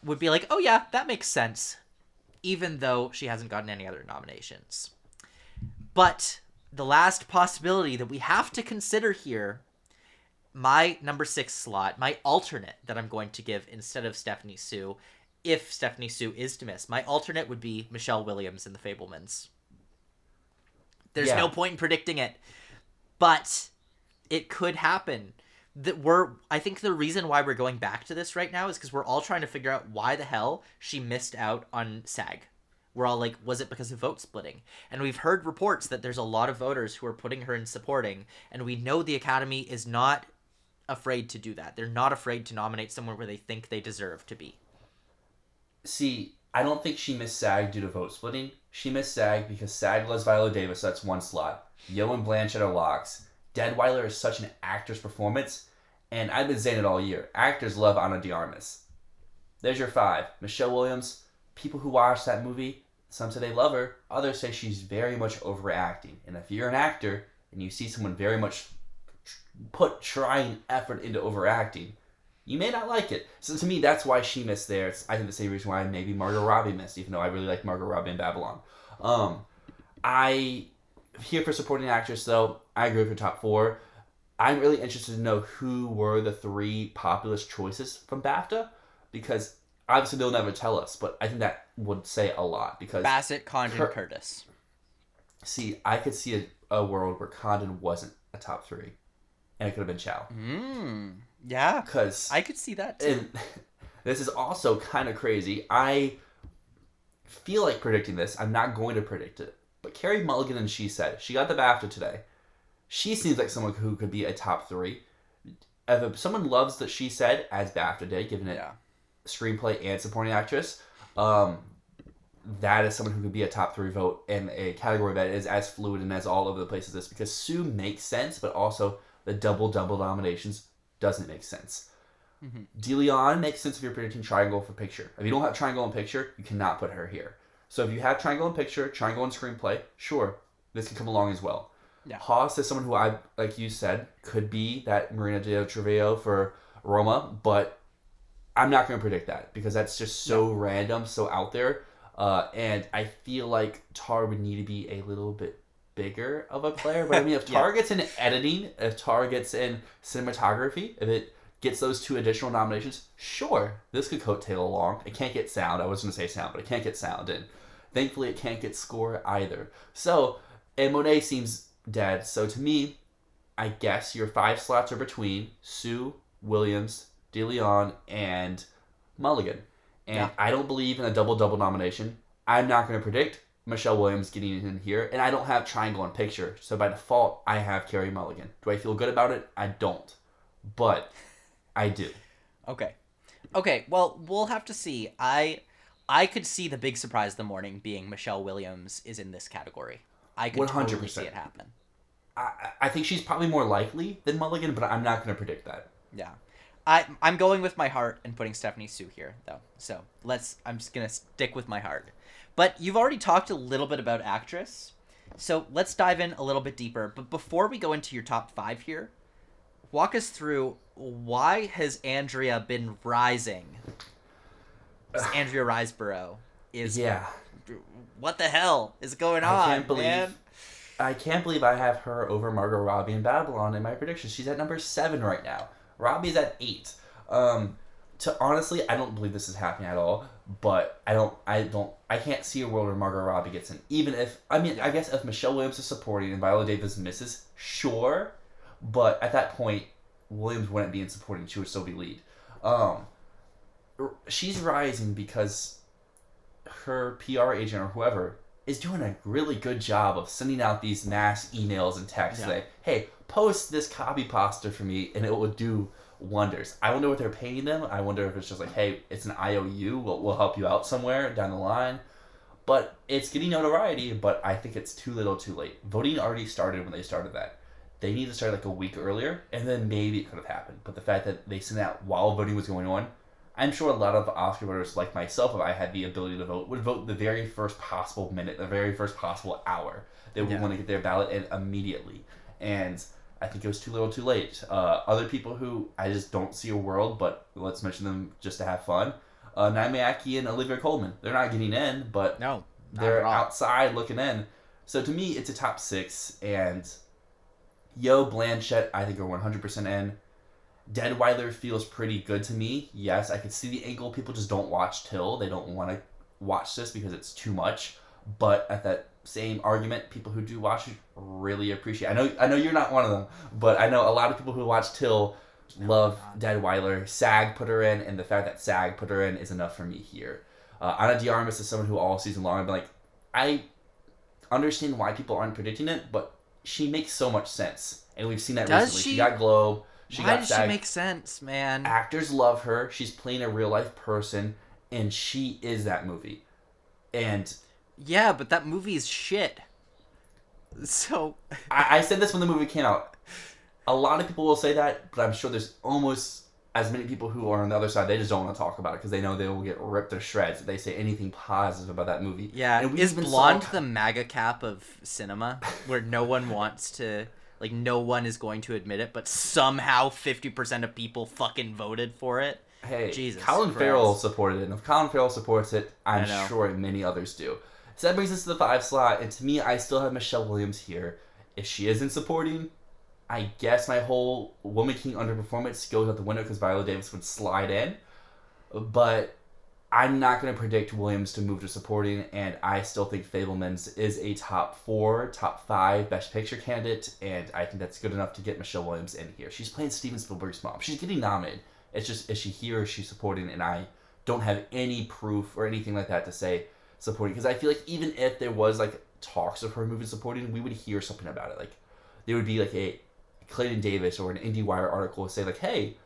would be like, oh yeah, that makes sense, even though she hasn't gotten any other nominations. But the last possibility that we have to consider here, my number six slot, my alternate that I'm going to give instead of Stephanie Soo, if Stephanie Soo is to miss, my alternate would be Michelle Williams in The Fablemans. There's no point in predicting it. But it could happen. I think the reason why we're going back to this right now is because we're all trying to figure out why the hell she missed out on SAG. We're all like, was it because of vote splitting? And we've heard reports that there's a lot of voters who are putting her in supporting, and we know the Academy is not afraid to do that. They're not afraid to nominate someone where they think they deserve to be. See, I don't think she missed SAG due to vote splitting. She missed SAG because SAG loves Viola Davis, so that's one slot. Yo and Blanchett are locks. Deadwyler is such an actor's performance, and I've been saying it all year. Actors love Ana de Armas. There's your five. Michelle Williams, people who watch that movie, some say they love her, others say she's very much overacting. And if you're an actor and you see someone very much trying effort into overacting, you may not like it. So to me, that's why she missed there. It's, I think, the same reason why maybe Margot Robbie missed, even though I really like Margot Robbie in Babylon. I here for supporting actress, though. I agree with her top four. I'm really interested to know who were the three populist choices from BAFTA, because obviously they'll never tell us, but I think that would say a lot. Because Bassett, Condon, Curtis. See, I could see a world where Condon wasn't a top three, and it could have been Chow. Mm. Yeah, because I could see that too. And this is also kind of crazy. I feel like predicting this. I'm not going to predict it. But Carey Mulligan and She Said, she got the BAFTA today. She seems like someone who could be a top three. If someone loves that She Said as BAFTA did, given it screenplay and supporting actress, that is someone who could be a top three vote in a category that is as fluid and as all over the place as this, because Sue makes sense, but also the double nominations doesn't make sense. Mm-hmm. DeLeon makes sense if you're predicting triangle for picture. If you don't have triangle and picture, you cannot put her here. So if you have triangle and picture, triangle and screenplay, sure, this can come along as well. Yeah. Haas is someone who I, like you said, could be that Marina de Treviso for Roma, but I'm not going to predict that because that's just so random, so out there. And I feel like Tar would need to be a little bit bigger of a player. But I mean, if Tar gets in editing, if Tar gets in cinematography, if it gets those two additional nominations, sure, this could coattail along. It can't get sound. I was going to say sound, but it can't get sound. And thankfully, it can't get score either. So, and Monet seems dead. So to me, I guess your five slots are between Sue, Williams, De Leon, and Mulligan. And I don't believe in a double-double nomination. I'm not going to predict Michelle Williams getting in here. And I don't have triangle and picture. So by default, I have Carey Mulligan. Do I feel good about it? I don't. But I do. Okay. Okay. Well, we'll have to see. I could see the big surprise of the morning being Michelle Williams is in this category. I could 100%. Totally see it happen. I think she's probably more likely than Mulligan, but I'm not going to predict that. Yeah. I'm going with my heart and putting Stephanie Sue here, though. So I'm just going to stick with my heart. But you've already talked a little bit about actress, so let's dive in a little bit deeper. But before we go into your top five here, walk us through, why has Andrea been rising? Andrea Riseborough is... Yeah. What the hell is going on, man? I can't believe I have her over Margot Robbie in Babylon in my prediction. She's at number 7 right now. Robbie's at 8. To honestly, I don't believe this is happening at all. But I can't see a world where Margot Robbie gets in. Even if, I guess if Michelle Williams is supporting and Viola Davis misses, sure. But at that point, Williams wouldn't be in supporting. She would still be lead. She's rising because her PR agent or whoever is doing a really good job of sending out these mass emails and texts like, hey, post this copy pasta for me, and it will do wonders. I wonder what they're paying them. I wonder if it's just like, hey, it's an IOU. We'll help you out somewhere down the line. But it's getting notoriety, but I think it's too little too late. Voting already started when they started that. They need to start like a week earlier, and then maybe it could have happened. But the fact that they sent out while voting was going on, I'm sure a lot of Oscar voters like myself, if I had the ability to vote, would vote the very first possible minute, the very first possible hour. They would want to get their ballot in immediately. And I think it was too little too late. Other people who I just don't see a world, but let's mention them just to have fun. Naomi Ackie and Olivia Colman. They're not getting in, but they're outside looking in. So to me, it's a top 6. And Yo, Blanchett, I think are 100% in. Deadweiler feels pretty good to me. Yes, I can see the angle. People just don't watch Till. They don't want to watch this because it's too much. But at that same argument, people who do watch it really appreciate it. I know you're not one of them, but I know a lot of people who watch Till love Deadweiler. SAG put her in, and the fact that SAG put her in is enough for me here. Ana de Armas is someone who all season long I've been like, I understand why people aren't predicting it, but she makes so much sense. And we've seen that recently. She got Globe. Why does she make sense, man? Actors love her. She's playing a real-life person, and she is that movie. And yeah, but that movie is shit. So I said this when the movie came out. A lot of people will say that, but I'm sure there's almost as many people who are on the other side. They just don't want to talk about it because they know they will get ripped to shreds if they say anything positive about that movie. Yeah, and is Blonde the MAGA cap of cinema, where no one wants to... Like, no one is going to admit it, but somehow 50% of people fucking voted for it. Hey, Jesus Colin Farrell supported it, and if Colin Farrell supports it, I'm sure many others do. So that brings us to the 5 slot, and to me, I still have Michelle Williams here. If she isn't supporting, I guess my whole Woman King underperformance goes out the window because Viola Davis would slide in. But I'm not going to predict Williams to move to supporting, and I still think Fabelmans is a top 4, top 5 Best Picture candidate, and I think that's good enough to get Michelle Williams in here. She's playing Steven Spielberg's mom. She's getting nominated. It's just, is she here or is she supporting? And I don't have any proof or anything like that to say supporting, because I feel like even if there was like talks of her moving supporting, we would hear something about it. Like there would be like a Clayton Davis or an IndieWire article say like, hey,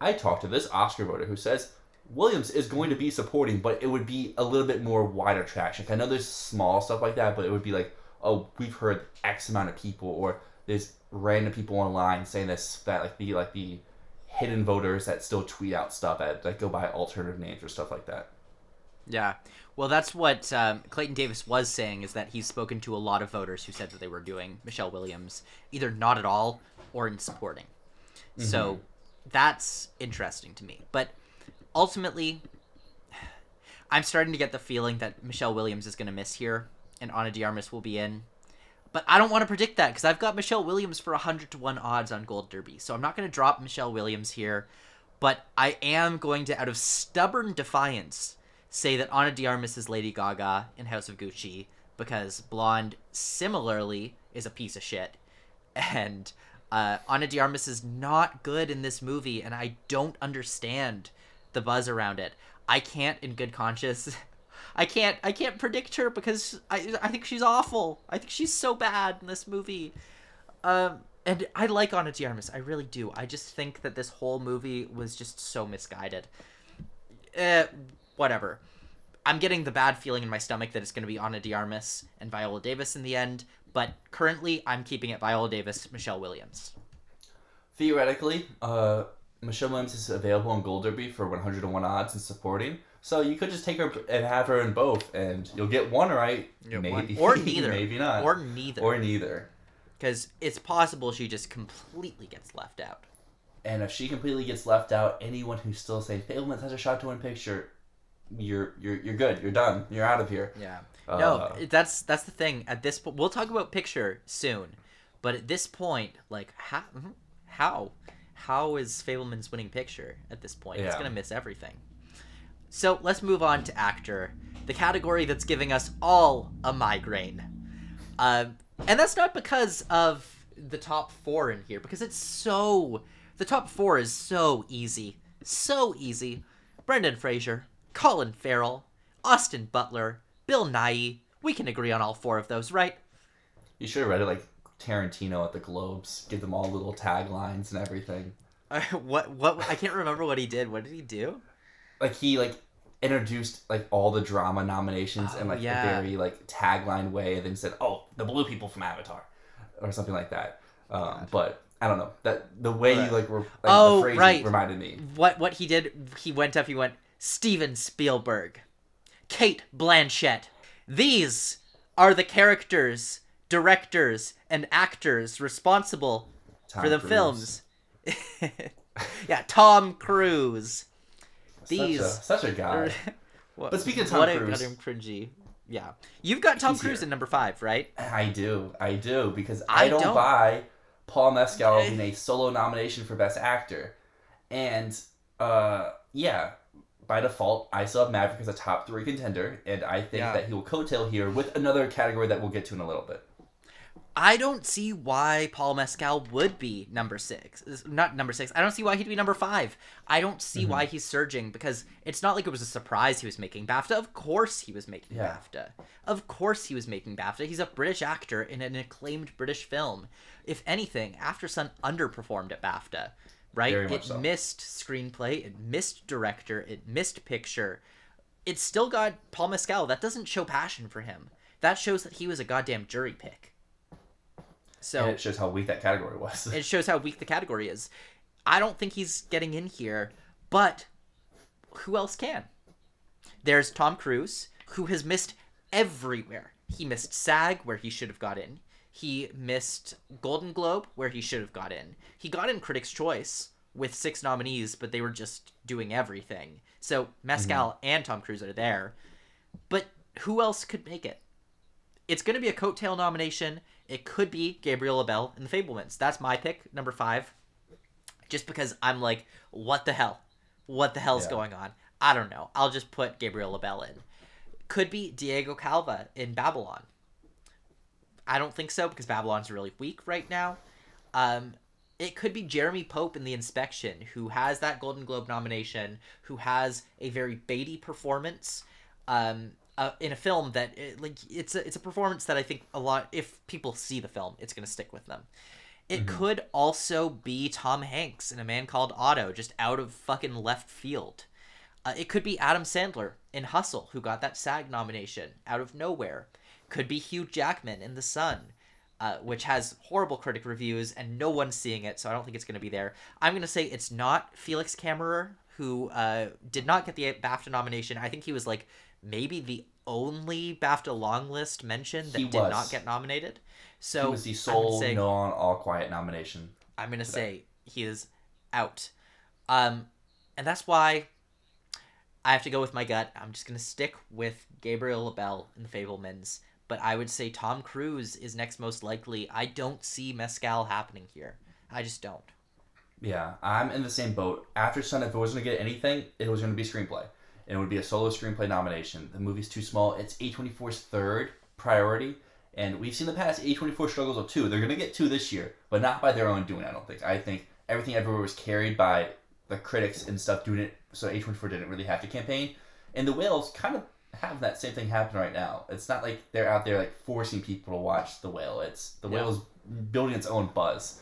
I talked to this Oscar voter who says Williams is going to be supporting, but it would be a little bit more wider traction. Like, I know there's small stuff like that, but it would be like, oh, we've heard X amount of people, or there's random people online saying this, that like the hidden voters that still tweet out stuff that go by alternative names or stuff like that. Yeah. Well, that's what Clayton Davis was saying, is that he's spoken to a lot of voters who said that they were doing Michelle Williams either not at all or in supporting. Mm-hmm. So that's interesting to me. But ultimately, I'm starting to get the feeling that Michelle Williams is going to miss here and Ana de Armas will be in. But I don't want to predict that because I've got Michelle Williams for 100-to-1 odds on Gold Derby. So I'm not going to drop Michelle Williams here. But I am going to, out of stubborn defiance, say that Ana de Armas is Lady Gaga in House of Gucci because Blonde, similarly, is a piece of shit. And Ana de Armas is not good in this movie, and I don't understand the buzz around it. I can't, in good conscience... I can't predict her because I think she's awful. I think she's so bad in this movie. And I like Ana de Armas. I really do. I just think that this whole movie was just so misguided. Whatever. I'm getting the bad feeling in my stomach that it's going to be Ana de Armas and Viola Davis in the end. But currently, I'm keeping it Viola Davis, Michelle Williams. Theoretically, Michelle Williams is available in Gold Derby for 100-to-1 odds and supporting. So you could just take her and have her in both, and you'll get one right. Maybe. Or neither. Maybe not. Or neither. Or neither. Because it's possible she just completely gets left out. And if she completely gets left out, anyone who's still saying, Fablemans has a shot to win picture, you're good. You're done. You're out of here. Yeah. No, that's the thing. At this point, we'll talk about picture soon. But at this point, like, how is Fablemans winning picture at this point? Yeah. It's going to miss everything. So let's move on to actor, the category that's giving us all a migraine. And that's not because of the top four in here, because the top four is so easy. So easy. Brendan Fraser, Colin Farrell, Austin Butler, Bill Nighy. We can agree on all four of those, right? You should have read it like Tarantino at the Globes. Give them all little taglines and everything. I can't remember what he did. What did he do? He introduced, all the drama nominations in a very, tagline way, and then said, oh, the blue people from Avatar, or something like that. But, I don't know. The phrase reminded me. What he did, he went, Steven Spielberg, Kate Blanchett. These are the characters, directors, and actors responsible for the films. Yeah, Tom Cruise. These such a guy. But speaking of Tom Cruise, I'm cringy. Yeah, you've got Tom Cruise at number 5, right? I do, because I don't buy Paul Mescal being a solo nomination for Best Actor, and by default, I still have Maverick as a top 3 contender, and I think that he will coattail here with another category that we'll get to in a little bit. I don't see why Paul Mescal would be number 6. Not number 6. I don't see why he'd be number 5. I don't see why he's surging, because it's not like it was a surprise he was making BAFTA. Of course he was making BAFTA. Of course he was making BAFTA. He's a British actor in an acclaimed British film. If anything, After Sun underperformed at BAFTA, right? It missed screenplay. It missed director. It missed picture. It's still got Paul Mescal. That doesn't show passion for him. That shows that he was a goddamn jury pick. So, and it shows how weak that category was. It shows how weak the category is. I don't think he's getting in here, but who else can? There's Tom Cruise, who has missed everywhere. He missed SAG, where he should have got in. He missed Golden Globe, where he should have got in. He got in Critics' Choice with 6 nominees, but they were just doing everything. So Mescal and Tom Cruise are there. But who else could make it? It's going to be a coattail nomination. It could be Gabriel LaBelle in The Fablemans. That's my pick, number 5. Just because I'm like, what the hell? What the hell's going on? I don't know. I'll just put Gabriel LaBelle in. Could be Diego Calva in Babylon. I don't think so, because Babylon's really weak right now. It could be Jeremy Pope in The Inspection, who has that Golden Globe nomination, who has a very baity performance, in a film that it's a performance that I think a lot, if people see the film, it's going to stick with them. It could also be Tom Hanks in A Man Called Otto, just out of fucking left field. It could be Adam Sandler in Hustle, who got that SAG nomination out of nowhere. Could be Hugh Jackman in The Sun, which has horrible critic reviews and no one's seeing it, so I don't think it's going to be there. I'm going to say it's not Felix Kammerer, who did not get the BAFTA nomination. I think he was maybe the only BAFTA long list mention that did not get nominated. So he was the sole non-All Quiet nomination. I'm going to say he is out. And that's why I have to go with my gut. I'm just going to stick with Gabriel Labelle and the Fablemans. But I would say Tom Cruise is next most likely. I don't see Mescal happening here. I just don't. Yeah, I'm in the same boat. After Sun, if it wasn't going to get anything, it was going to be screenplay. And it would be a solo screenplay nomination. The movie's too small. It's A24's third priority. And we've seen the past A24 struggles of two. They're going to get two this year, but not by their own doing, I don't think. I think Everything Everywhere was carried by the critics and stuff doing it, so A24 didn't really have to campaign. And the Whale's kind of have that same thing happen right now. It's not like they're out there like forcing people to watch the Whale. It's the Whale's building its own buzz.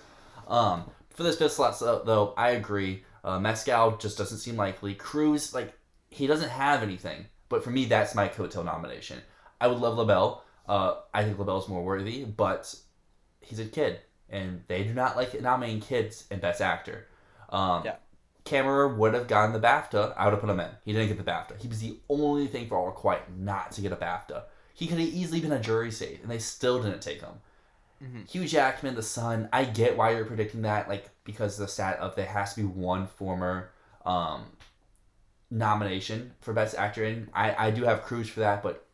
For this fifth slot, though, I agree. Mescal just doesn't seem likely. Cruise, like, he doesn't have anything. But for me, that's my coattail nomination. I would love Labelle. I think Labelle's more worthy, but he's a kid, and they do not like nominating kids in Best Actor. Cameron would have gotten the BAFTA. I would have put him in. He didn't get the BAFTA. He was the only thing for All Quiet not to get a BAFTA. He could have easily been a jury save, and they still didn't take him. Hugh Jackman, The Sun, I get why you're predicting that, like, because of the stat of there has to be one former nomination for Best Actor in. I do have Cruise for that, but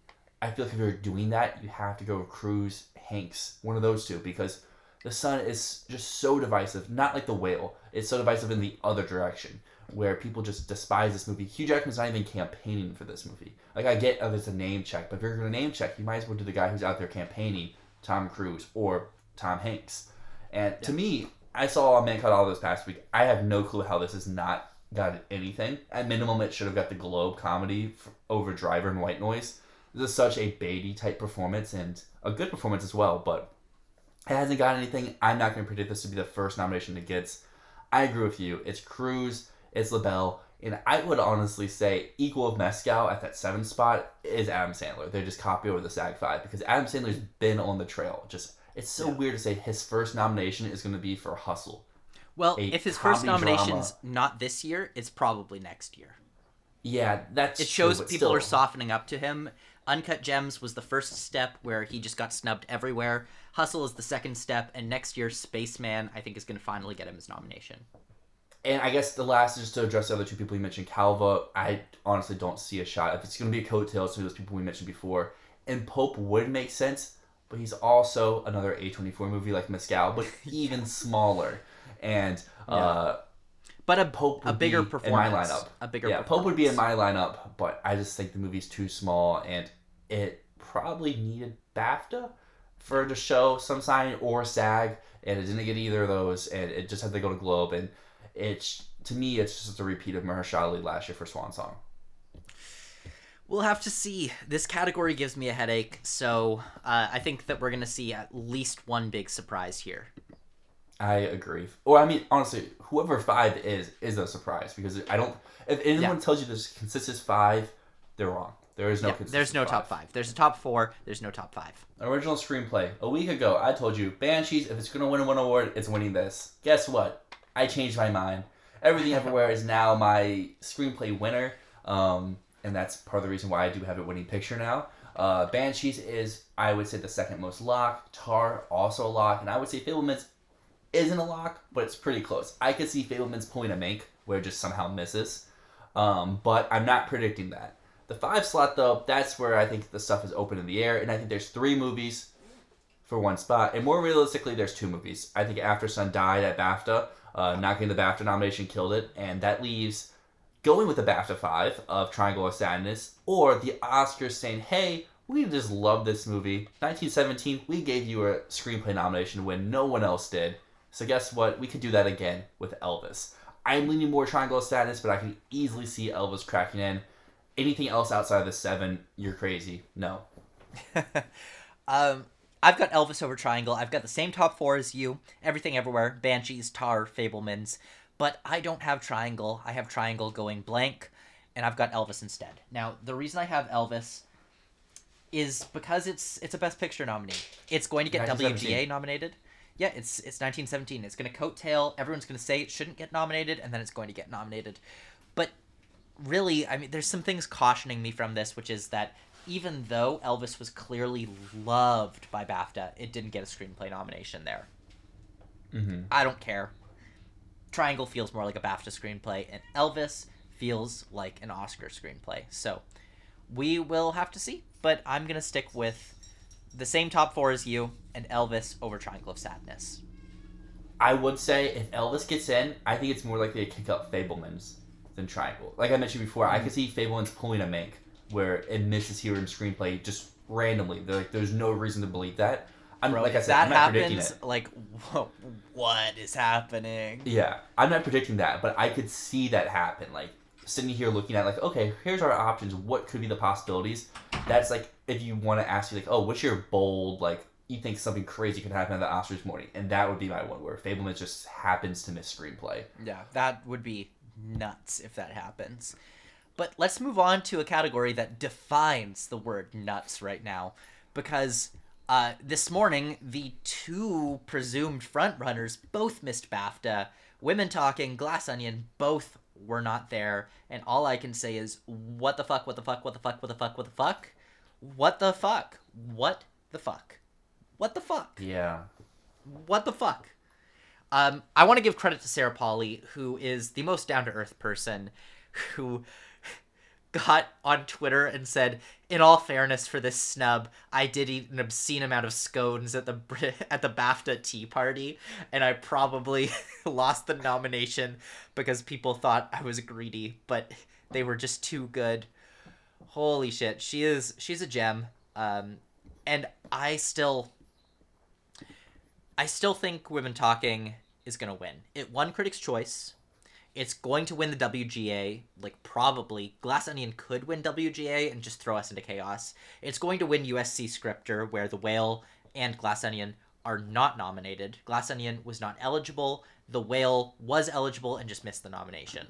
I feel like if you're doing that, you have to go with Cruise, Hanks, one of those two, because The Sun is just so divisive, not like The Whale. It's so divisive in the other direction, where people just despise this movie. Hugh Jackman's not even campaigning for this movie. Like, I get if it's a name check, but if you're going to name check, you might as well do the guy who's out there campaigning, Tom Cruise or Tom Hanks. And to me, I saw All Man Caught All this past week. I have no clue how this has not got anything. At minimum, it should have got the Globe comedy over Driver and White Noise. This is such a Beatty-type performance, and a good performance as well, but it hasn't got anything. I'm not going to predict this to be the first nomination it gets. I agree with you. It's Cruise, it's Labelle, and I would honestly say equal of Mescal at that 7th spot is Adam Sandler. They just copy over the SAG-5 because Adam Sandler's been on the trail. Just it's so weird to say his first nomination is going to be for Hustle. Well, if his first nomination's not this year, it's probably next year. Yeah, that's true, shows people are softening up to him. Uncut Gems was the first step where he just got snubbed everywhere. Hustle is the second step, and next year, Spaceman, I think, is going to finally get him his nomination. And I guess the last is just to address the other two people you mentioned. Calva, I honestly don't see a shot. If it's going to be a coattail to those people we mentioned before. And Pope would make sense, but he's also another A24 movie like Mescal, but even smaller. And but Pope would bigger be in my lineup. Pope would be in my lineup, but I just think the movie's too small, and it probably needed BAFTA for to show some sign or SAG, and it didn't get either of those, and it just had to go to Globe, and it's to me it's just a repeat of Mahershala Ali last year for Swan Song. We'll have to see. This category gives me a headache, so I think that we're gonna see at least one big surprise here. I agree. Well, I mean, honestly, whoever 5 is a surprise, because I don't. If anyone tells you there's a consistent 5, they're wrong. There is no consistent there's no 5. Top 5. There's a top 4. There's no top 5. Original screenplay. A week ago, I told you, Banshees, if it's going to win one award, it's winning this. Guess what? I changed my mind. Everything Everywhere is now my screenplay winner, and that's part of the reason why I do have a winning picture now. Banshees is, I would say, the second most lock. Tar, also a lock. And I would say Fableman's isn't a lock, but it's pretty close. I could see Fableman's pulling a Mank where it just somehow misses, but I'm not predicting that. The 5 slot, though, that's where I think the stuff is open in the air, and I think there's 3 movies for one spot, and more realistically, there's 2 movies. I think After Sun died at BAFTA, not getting the BAFTA nomination killed it, and that leaves going with the BAFTA 5 of Triangle of Sadness, or the Oscars saying, hey, we just love this movie. 1917, we gave you a screenplay nomination when no one else did. So guess what? We could do that again with Elvis. I'm leaning more Triangle of Sadness, but I can easily see Elvis cracking in. Anything else outside of the 7, you're crazy. No. I've got Elvis over Triangle. I've got the same top 4 as you. Everything Everywhere, Banshees, Tar, Fablemans. But I don't have Triangle. I have Triangle going blank, and I've got Elvis instead. Now, the reason I have Elvis is because it's a Best Picture nominee. It's going to get WGA nominated. Yeah, it's 1917. It's going to coattail. Everyone's going to say it shouldn't get nominated, and then it's going to get nominated. But really, I mean, there's some things cautioning me from this, which is that even though Elvis was clearly loved by BAFTA, it didn't get a screenplay nomination there. Mm-hmm. I don't care. Triangle feels more like a BAFTA screenplay, and Elvis feels like an Oscar screenplay. So we will have to see, but I'm going to stick with the same top four as you and Elvis over Triangle of Sadness. I would say if Elvis gets in, I think it's more likely to kick up Fablemans than Triangle. Like I mentioned before, I could see Fablemans pulling a make where it misses here in screenplay just randomly. They're like, there's no reason to believe that. If that happens, I'm not predicting it. Like, what is happening? Yeah, I'm not predicting that, but I could see that happen. Like, sitting here looking at, like, okay, here's our options. What could be the possibilities? That's, like, if you want to ask you, like, oh, what's your bold, like, you think something crazy could happen at the Oscars morning? And that would be my one where Fableman just happens to miss screenplay. Yeah, that would be nuts if that happens. But let's move on to a category that defines the word nuts right now, because... this morning, the two presumed frontrunners both missed BAFTA. Women Talking, Glass Onion, both were not there. And all I can say is, what the fuck, what the fuck, what the fuck, what the fuck, what the fuck? What the fuck? What the fuck? What the fuck? Yeah. What the fuck? I want to give credit to Sarah Pauly, who is the most down-to-earth person, who... got on Twitter and said, in all fairness for this snub, I did eat an obscene amount of scones at the BAFTA tea party, and I probably lost the nomination because people thought I was greedy, but they were just too good. Holy shit, she's a gem. And I still think Women Talking is gonna win. It won Critics' Choice. It's going to win the WGA, like, probably. Glass Onion could win WGA and just throw us into chaos. It's going to win USC Scripter, where The Whale and Glass Onion are not nominated. Glass Onion was not eligible. The Whale was eligible and just missed the nomination.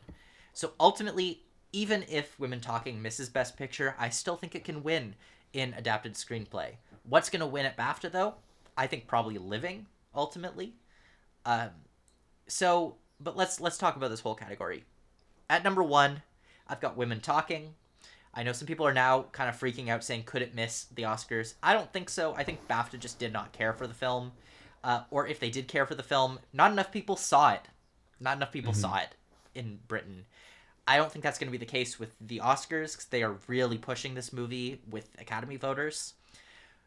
So ultimately, even if Women Talking misses Best Picture, I still think it can win in Adapted Screenplay. What's going to win at BAFTA, though? I think probably Living, ultimately. But let's talk about this whole category. At number one, I've got Women Talking. I know some people are now kind of freaking out saying, could it miss the Oscars? I don't think so. I think BAFTA just did not care for the film. Or if they did care for the film, not enough people saw it. Not enough people saw it in Britain. I don't think that's going to be the case with the Oscars, because they are really pushing this movie with Academy voters.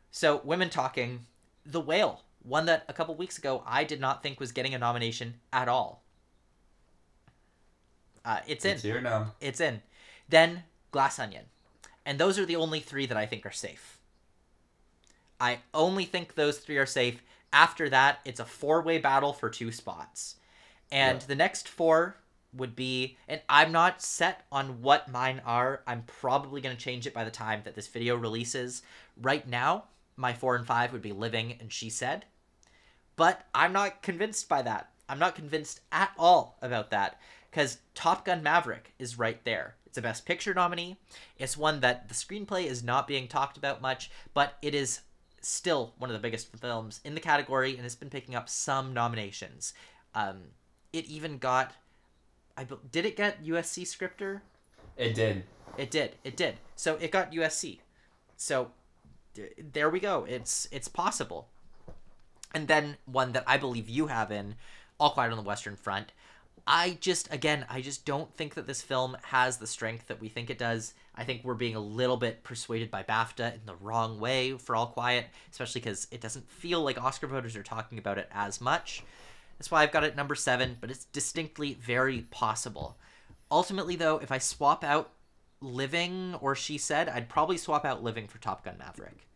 So Women Talking, The Whale, one that a couple weeks ago I did not think was getting a nomination at all. It's in. Here now. It's in. Then Glass Onion. And those are the only three that I think are safe. I only think those three are safe. After that, it's a four-way battle for two spots. And the next four would be... And I'm not set on what mine are. I'm probably going to change it by the time that this video releases. Right now, my 4 and 5 would be Living and She Said. But I'm not convinced by that. I'm not convinced at all about that. Because Top Gun Maverick is right there. It's a Best Picture nominee. It's one that the screenplay is not being talked about much, but it is still one of the biggest films in the category, and it's been picking up some nominations. It even got... did it get USC Scripter? It did. It did. So it got USC. So there we go. It's possible. And then one that I believe you have in, All Quiet on the Western Front. I just don't think that this film has the strength that we think it does. I think we're being a little bit persuaded by BAFTA in the wrong way for All Quiet, especially because it doesn't feel like Oscar voters are talking about it as much. That's why I've got it at number 7, but it's distinctly very possible. Ultimately, though, if I swap out Living or She Said, I'd probably swap out Living for Top Gun Maverick.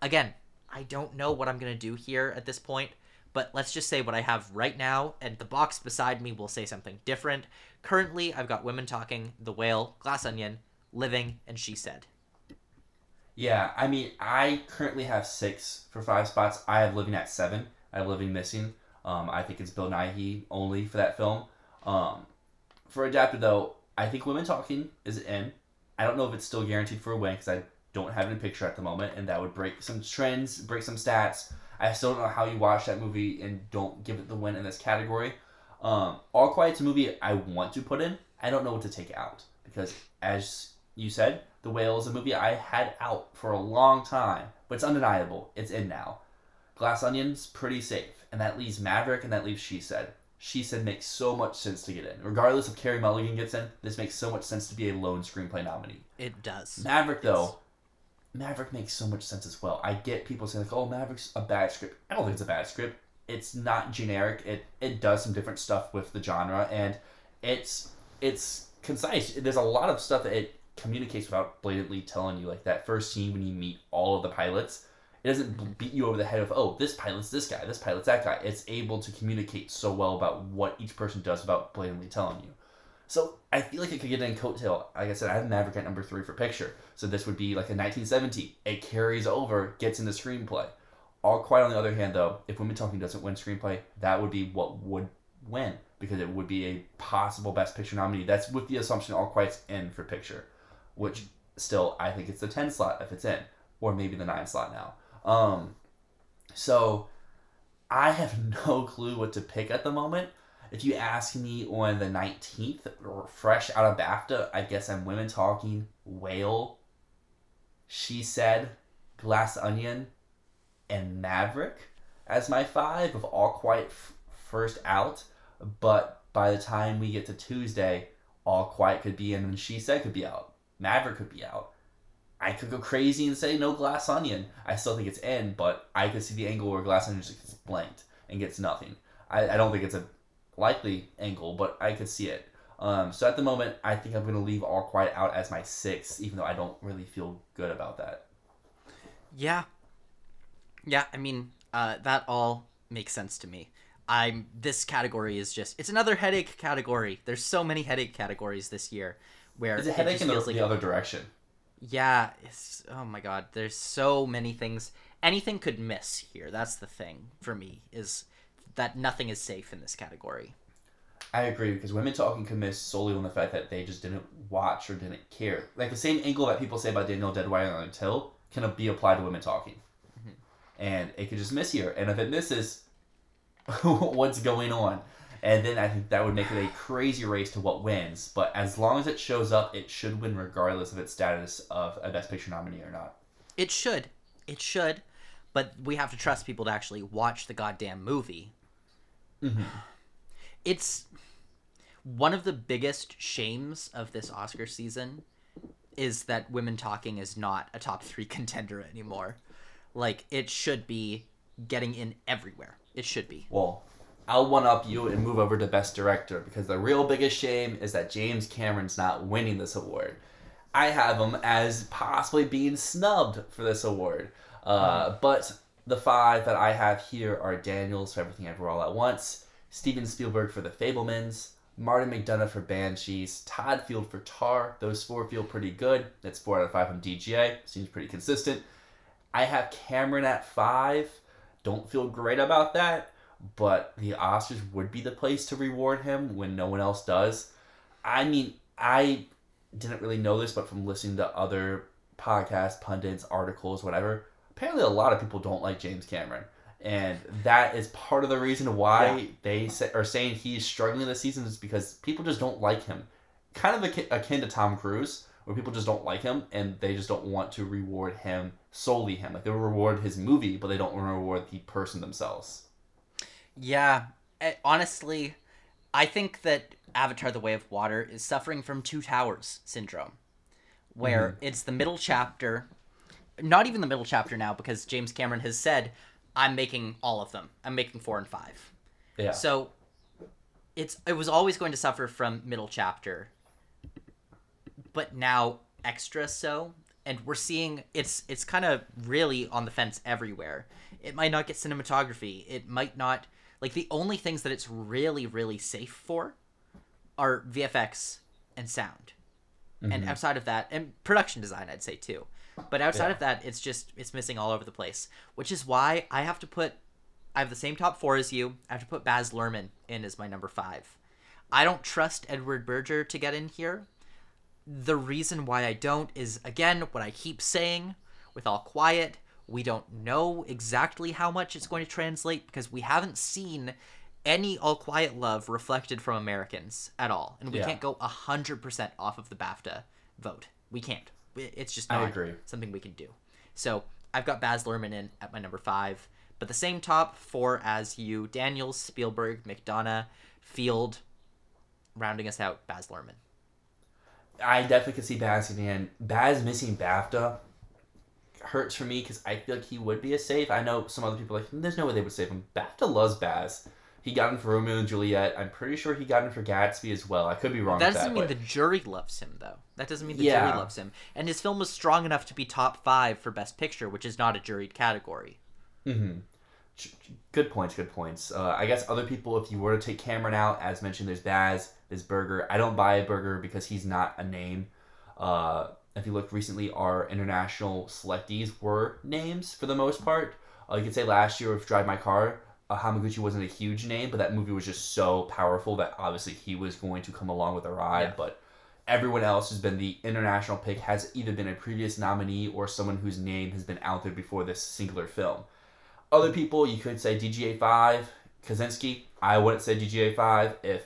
Again, I don't know what I'm going to do here at this point. But let's just say what I have right now, and the box beside me will say something different. Currently, I've got Women Talking, The Whale, Glass Onion, Living, and She Said. Yeah, I mean, I currently have 6 for 5 spots. I have Living at 7. I have Living missing. I think it's Bill Nighy only for that film. For Adapted, though, I think Women Talking is in. I don't know if it's still guaranteed for a win, because I don't have it in picture at the moment, and that would break some trends, break some stats. I still don't know how you watch that movie and don't give it the win in this category. All Quiet's a movie I want to put in. I don't know what to take out. because, as you said, The Whale is a movie I had out for a long time, but it's undeniable. It's in now. Glass Onion's pretty safe, and that leaves Maverick, and that leaves She Said. She Said makes so much sense to get in. Regardless if Carey Mulligan gets in, this makes so much sense to be a lone screenplay nominee. It does. Maverick, though, Maverick makes so much sense as well. I get people saying, like, oh, Maverick's a bad script. I don't think it's a bad script. It's not generic. It does some different stuff with the genre, and it's concise. There's a lot of stuff that it communicates without blatantly telling you, like that first scene when you meet all of the pilots. It doesn't beat you over the head of, oh, this pilot's this guy, this pilot's that guy. It's able to communicate so well about what each person does without blatantly telling you. So I feel like it could get in coattail. Like I said, I have Maverick at number 3 for picture. So this would be like a 1970. It carries over, gets in the screenplay. All Quiet on the other hand, though, if Women Talking doesn't win screenplay, that would be what would win, because it would be a possible Best Picture nominee. That's with the assumption All Quiet's in for picture, which still, I think it's the 10 slot if it's in, or maybe the 9 slot now. So I have no clue what to pick at the moment. If you ask me on the 19th, or fresh out of BAFTA, I guess I'm Women Talking, Whale, She Said, Glass Onion, and Maverick as my 5 of All Quiet first out. But by the time we get to Tuesday, All Quiet could be in and She Said could be out. Maverick could be out. I could go crazy and say no Glass Onion. I still think it's in, but I could see the angle where Glass Onion just gets blanked and gets nothing. I don't think it's a likely angle, but I could see it. So at the moment, I think I'm going to leave All Quiet out as my 6th, even though I don't really feel good about that. Yeah, I mean, that all makes sense to me. This category is just, it's another headache category. There's so many headache categories this year. Where it's a headache in the other direction. Yeah, it's, oh my god, there's so many things. Anything could miss here. That's the thing for me, is that nothing is safe in this category. I agree, because Women Talking could miss solely on the fact that they just didn't watch or didn't care. Like the same angle that people say about Danielle Deadwire and Until can be applied to Women Talking. And it could just miss here. And if it misses, what's going on? And then I think that would make it a crazy race to what wins. But as long as it shows up, it should win regardless of its status of a Best Picture nominee or not. It should. It should. But we have to trust people to actually watch the goddamn movie. Mm-hmm. It's one of the biggest shames of this Oscar season is that Women Talking is not a top 3 contender anymore. Like, it should be getting in everywhere. It should be. Well, I'll one-up you and move over to Best Director, because the real biggest shame is that James Cameron's not winning this award. I have him as possibly being snubbed for this award. But the 5 that I have here are Daniels for Everything Everywhere All At Once, Steven Spielberg for The Fablemans, Martin McDonagh for Banshees, Todd Field for Tar. Those 4 feel pretty good. That's 4 out of 5 from DGA. Seems pretty consistent. I have Cameron at 5. Don't feel great about that, but the Oscars would be the place to reward him when no one else does. I mean, I didn't really know this, but from listening to other podcasts, pundits, articles, whatever, apparently a lot of people don't like James Cameron. And that is part of the reason why they are saying he's struggling this season, is because people just don't like him. Kind of akin to Tom Cruise, where people just don't like him, and they just don't want to reward him, solely him. Like, they'll reward his movie, but they don't want to reward the person themselves. Yeah. Honestly, I think that Avatar The Way of Water is suffering from Two Towers syndrome, where it's the middle chapter, not even the middle chapter now, because James Cameron has said, I'm making all of them. I'm making 4 and 5. Yeah. So it was always going to suffer from middle chapter, but now extra so, and we're seeing it's kind of really on the fence everywhere. It might not get cinematography. It might not, like, the only things that it's really, really safe for are VFX and sound. Mm-hmm. And outside of that, and production design, I'd say too. But outside of that, it's missing all over the place, which is why I have the same top 4 as you. I have to put Baz Luhrmann in as my number 5. I don't trust Edward Berger to get in here. The reason why I don't is, again, what I keep saying with All Quiet. We don't know exactly how much it's going to translate, because we haven't seen any All Quiet love reflected from Americans at all. And we can't go 100% off of the BAFTA vote. We can't. It's just not something we can do. So I've got Baz Luhrmann in at my number 5. But the same top 4 as you: Daniels, Spielberg, McDonough, Field, rounding us out, Baz Luhrmann. I definitely could see Baz again. Baz missing BAFTA hurts for me because I feel like he would be a save. I know some other people are like, there's no way they would save him. BAFTA loves Baz. He got in for Romeo and Juliet. I'm pretty sure he got in for Gatsby as well. I could be wrong. That doesn't mean the jury loves him, though. That doesn't mean the jury loves him. And his film was strong enough to be top 5 for Best Picture, which is not a juried category. Mm-hmm. Good points. I guess other people, if you were to take Cameron out, as mentioned, there's Baz, there's Berger. I don't buy a Berger because he's not a name. If you look recently, our international selectees were names for the most part. You could say last year with Drive My Car, Hamaguchi wasn't a huge name, but that movie was just so powerful that obviously he was going to come along with a ride. Yeah. But everyone else who's been the international pick has either been a previous nominee or someone whose name has been out there before this singular film. Other people, you could say DGA5, Kaczynski. I wouldn't say DGA5 if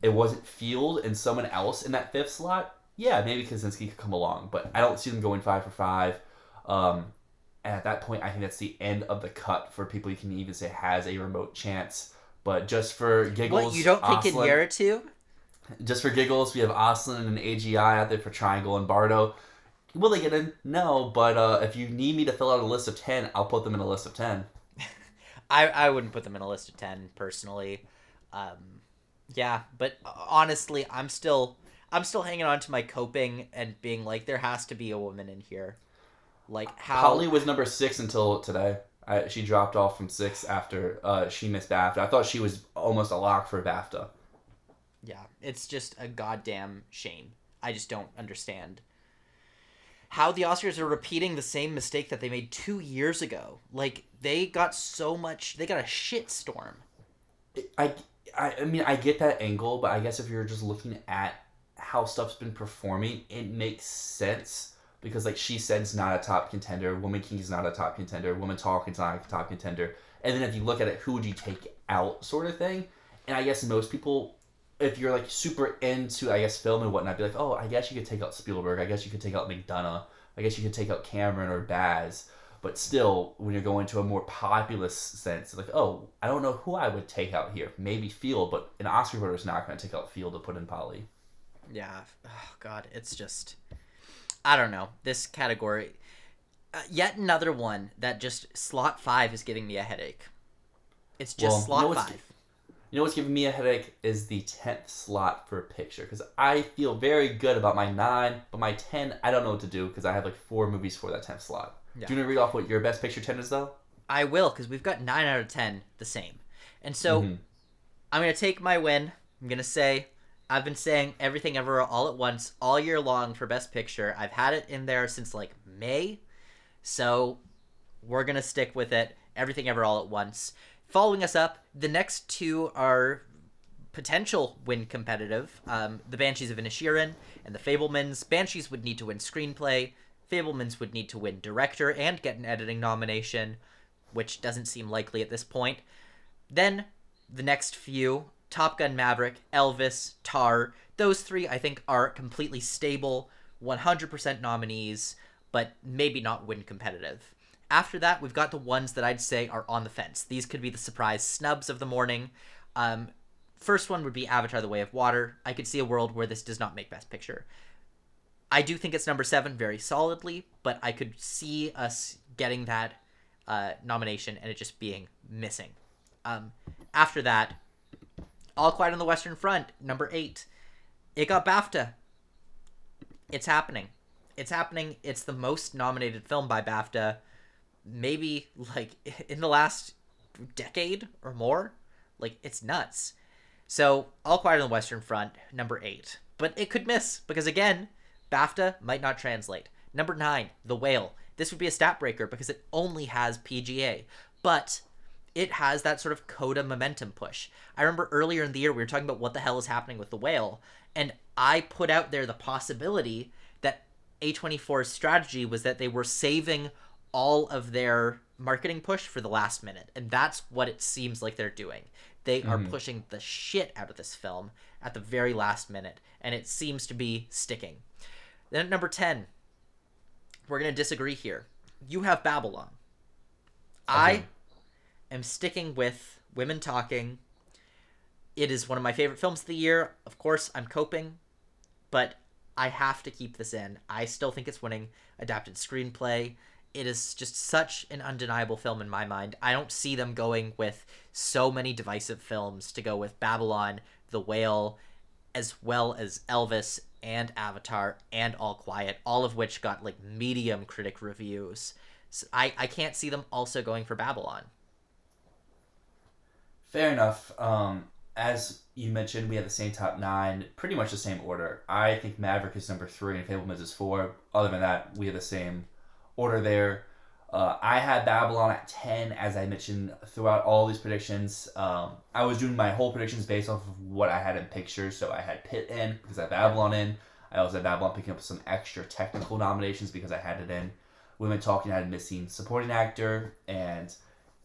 it wasn't Field and someone else in that 5th slot. Yeah, maybe Kaczynski could come along, but I don't see them going 5 for 5. And at that point, I think that's the end of the cut for people you can even say has a remote chance. But just for giggles... What, you don't think in year or two? Just for giggles, we have Oslin and AGI out there for Triangle and Bardo. Will they get in? No, but if you need me to fill out a list of 10, I'll put them in a list of 10. I wouldn't put them in a list of 10, personally. Yeah, but honestly, I'm still hanging on to my coping and being like, there has to be a woman in here. Like how Holly was number 6 until today. She dropped off from 6 after she missed BAFTA. I thought she was almost a lock for BAFTA. Yeah, it's just a goddamn shame. I just don't understand how the Oscars are repeating the same mistake that they made 2 years ago. Like, they got so much... They got a shitstorm. I mean, I get that angle, but I guess if you're just looking at how stuff's been performing, it makes sense. Because, like she said, it's not a top contender. Woman King is not a top contender. Woman Talking is not a top contender. And then if you look at it, who would you take out sort of thing? And I guess most people, if you're, like, super into, I guess, film and whatnot, be like, oh, I guess you could take out Spielberg. I guess you could take out McDonough. I guess you could take out Cameron or Baz. But still, when you're going to a more populist sense, like, oh, I don't know who I would take out here. Maybe Field, but an Oscar voter is not going to take out Field to put in Polly. Yeah. Oh, God. It's just... I don't know. This category, yet another one that just slot 5 is giving me a headache. It's just slot five. You know what's giving me a headache is the 10th slot for picture, because I feel very good about my 9, but my 10, I don't know what to do because I have like 4 movies for that 10th slot. Yeah. Do you want to read off what your best picture 10 is though? I will, because we've got 9 out of 10 the same. And so I'm going to take my win. I'm going to say... I've been saying Everything Everywhere All At Once all year long for Best Picture. I've had it in there since, like, May. So we're going to stick with it. Everything Everywhere All At Once. Following us up, the next 2 are potential win competitive. The Banshees of Inisherin and The Fablemans. Banshees would need to win screenplay. Fablemans would need to win director and get an editing nomination, which doesn't seem likely at this point. Then the next few... Top Gun Maverick, Elvis, Tar, those 3 I think are completely stable, 100% nominees, but maybe not win competitive. After that, we've got the ones that I'd say are on the fence. These could be the surprise snubs of the morning. First one would be Avatar The Way of Water. I could see a world where this does not make Best Picture. I do think it's number 7 very solidly, but I could see us getting that nomination and it just being missing. After that, All Quiet on the Western Front, number 8. It got BAFTA. It's happening. It's happening. It's the most nominated film by BAFTA, maybe, like, in the last decade or more. Like, it's nuts. So, All Quiet on the Western Front, number 8. But it could miss, because, again, BAFTA might not translate. Number 9, The Whale. This would be a stat breaker, because it only has PGA. But... it has that sort of coda momentum push. I remember earlier in the year, we were talking about what the hell is happening with The Whale, and I put out there the possibility that A24's strategy was that they were saving all of their marketing push for the last minute, and that's what it seems like they're doing. They are pushing the shit out of this film at the very last minute, and it seems to be sticking. Then at number 10, we're going to disagree here. You have Babylon. I am sticking with Women Talking. It is one of my favorite films of the year. Of course, I'm coping, but I have to keep this in. I still think it's winning adapted screenplay. It is just such an undeniable film in my mind. I don't see them going with so many divisive films to go with Babylon, The Whale, as well as Elvis and Avatar and All Quiet, all of which got like medium critic reviews. So I can't see them also going for Babylon. Fair enough. As you mentioned, we have the same top nine, pretty much the same order. I think Maverick is number 3 and Fablemans is 4. Other than that, we have the same order there. I had Babylon at 10, as I mentioned throughout all these predictions. I was doing my whole predictions based off of what I had in pictures, so I had Pitt in because I had Babylon in. I also had Babylon picking up some extra technical nominations because I had it in. Women Talking, I had missing supporting actor, and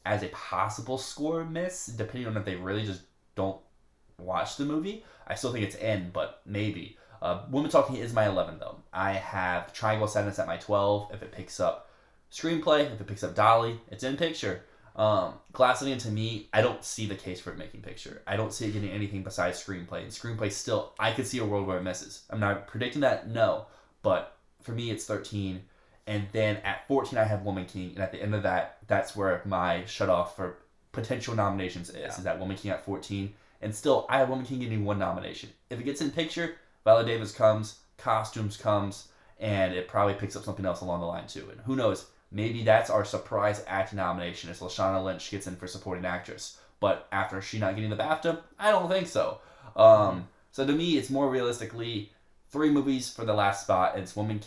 as a possible score miss, depending on if they really just don't watch the movie. I still think it's in, but maybe. Women Talking is my 11, though. I have Triangle of Sadness at my 12. If it picks up screenplay, if it picks up Dolly, it's in picture. Glass Onion, to me, I don't see the case for it making picture. I don't see it getting anything besides screenplay. And screenplay still, I could see a world where it misses. I'm not predicting that, no. But for me, it's 13. And then at 14, I have Woman King. And at the end of that, that's where my shutoff for potential nominations is that Woman King at 14. And still, I have Woman King getting one nomination. If it gets in picture, Viola Davis comes, costumes comes, and it probably picks up something else along the line too. And who knows, maybe that's our surprise acting nomination is Lashana Lynch gets in for supporting actress. But after she not getting the BAFTA, I don't think so. So to me, it's more realistically 3 movies for the last spot. And it's Women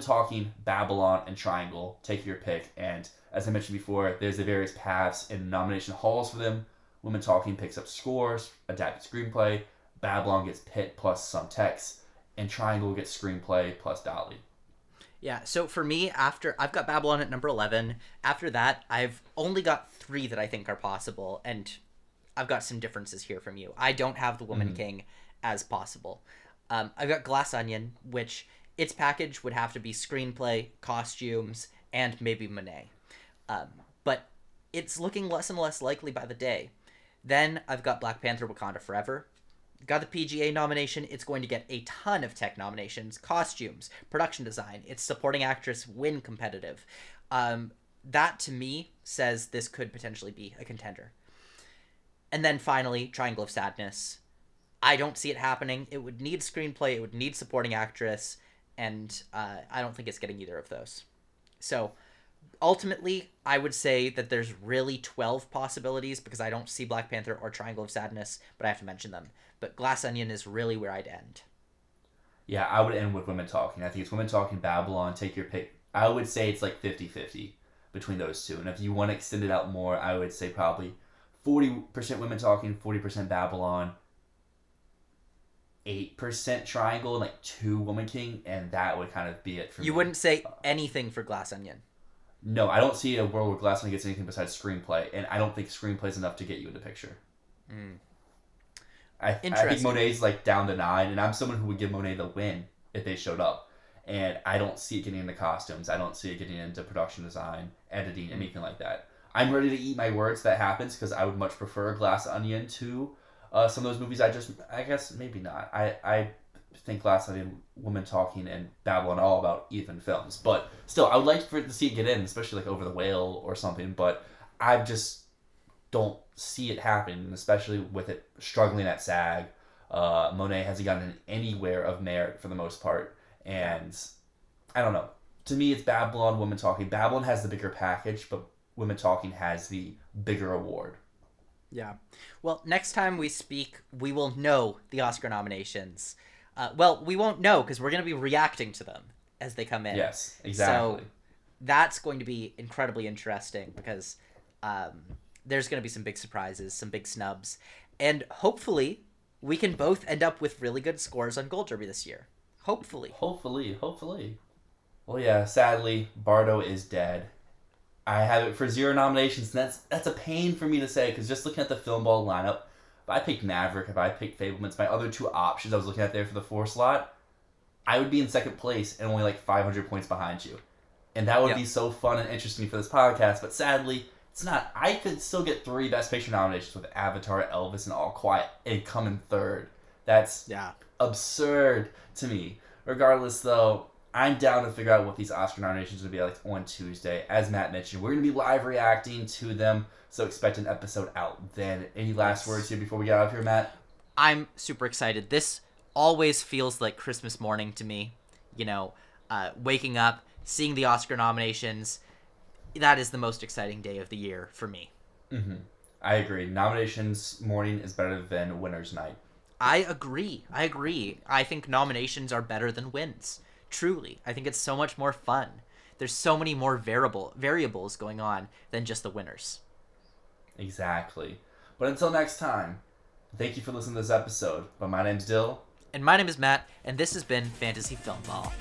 Talking, Babylon, and Triangle. Take your pick. And as I mentioned before, there's the various paths and nomination halls for them. Women Talking picks up scores, adapted screenplay. Babylon gets Pitt plus some text, and Triangle gets screenplay plus Dolly. Yeah, so for me, after I've got Babylon at number 11. After that, I've only got 3 that I think are possible, and I've got some differences here from you. I don't have The Woman King as possible. I've got Glass Onion, which its package would have to be screenplay, costumes, and maybe Monet. But it's looking less and less likely by the day. Then I've got Black Panther Wakanda Forever. Got the PGA nomination. It's going to get a ton of tech nominations, costumes, production design. It's supporting actress win competitive. That, to me, says this could potentially be a contender. And then finally, Triangle of Sadness. I don't see it happening. It would need screenplay. It would need supporting actress. And I don't think it's getting either of those. So ultimately, I would say that there's really 12 possibilities because I don't see Black Panther or Triangle of Sadness, but I have to mention them. But Glass Onion is really where I'd end. Yeah, I would end with Women Talking. I think it's Women Talking, Babylon, take your pick. I would say it's like 50-50 between those two. And if you want to extend it out more, I would say probably 40% Women Talking, 40% Babylon, 8% Triangle, and like 2 Woman King, and that would kind of be it for me. You wouldn't say anything for Glass Onion? No, I don't see a world where Glass Onion gets anything besides screenplay, and I don't think screenplay is enough to get you in the picture. I think Monet's like down to 9, and I'm someone who would give Monet the win if they showed up. And I don't see it getting into costumes. I don't see it getting into production design, editing, anything like that. I'm ready to eat my words. That happens because I would much prefer Glass Onion to some of those movies. I guess maybe not. I think Glass Onion, Women Talking, and Babylon all about even films, but still, I would like for it to see it get in, especially like over The Whale or something. But I just don't see it happen, especially with it struggling at SAG. Monet hasn't gotten anywhere of merit for the most part, and I don't know. To me, it's Babylon, Women Talking. Babylon has the bigger package, but Women Talking has the bigger award. Yeah. Well, next time we speak, we will know the Oscar nominations. Well, we won't know because we're going to be reacting to them as they come in. Yes, exactly. So that's going to be incredibly interesting because there's going to be some big surprises, some big snubs. And hopefully we can both end up with really good scores on Gold Derby this year. Hopefully. Well, yeah, sadly, Bardo is dead. I have it for 0 nominations, and that's a pain for me to say, because just looking at the film ball lineup, if I picked Maverick, if I picked Fablemans, my other two options I was looking at there for the 4 slot, I would be in second place and only like 500 points behind you. And that would be so fun and interesting for this podcast, but sadly, it's not. I could still get 3 Best Picture nominations with Avatar, Elvis, and All Quiet, and come in third. That's absurd to me. Regardless, though, I'm down to figure out what these Oscar nominations would be like on Tuesday. As Matt mentioned, we're going to be live reacting to them, so expect an episode out then. Any last words here before we get out of here, Matt? I'm super excited. This always feels like Christmas morning to me. You know, waking up, seeing the Oscar nominations, that is the most exciting day of the year for me. Mm-hmm. I agree. Nominations morning is better than winners night. I agree. I think nominations are better than wins. Truly. I think it's so much more fun. There's so many more variables going on than just the winners. Exactly. But until next time, thank you for listening to this episode. But my name's Dill. And my name is Matt, and this has been Fantasy Film Ball.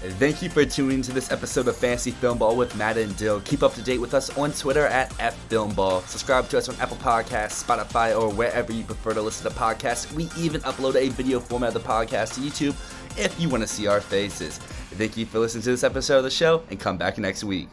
Thank you for tuning to this episode of Fantasy Film Ball with Matt and Dill. Keep up to date with us on Twitter at @FilmBall. Subscribe to us on Apple Podcasts, Spotify, or wherever you prefer to listen to podcasts. We even upload a video format of the podcast to YouTube if you want to see our faces. Thank you for listening to this episode of the show, and come back next week.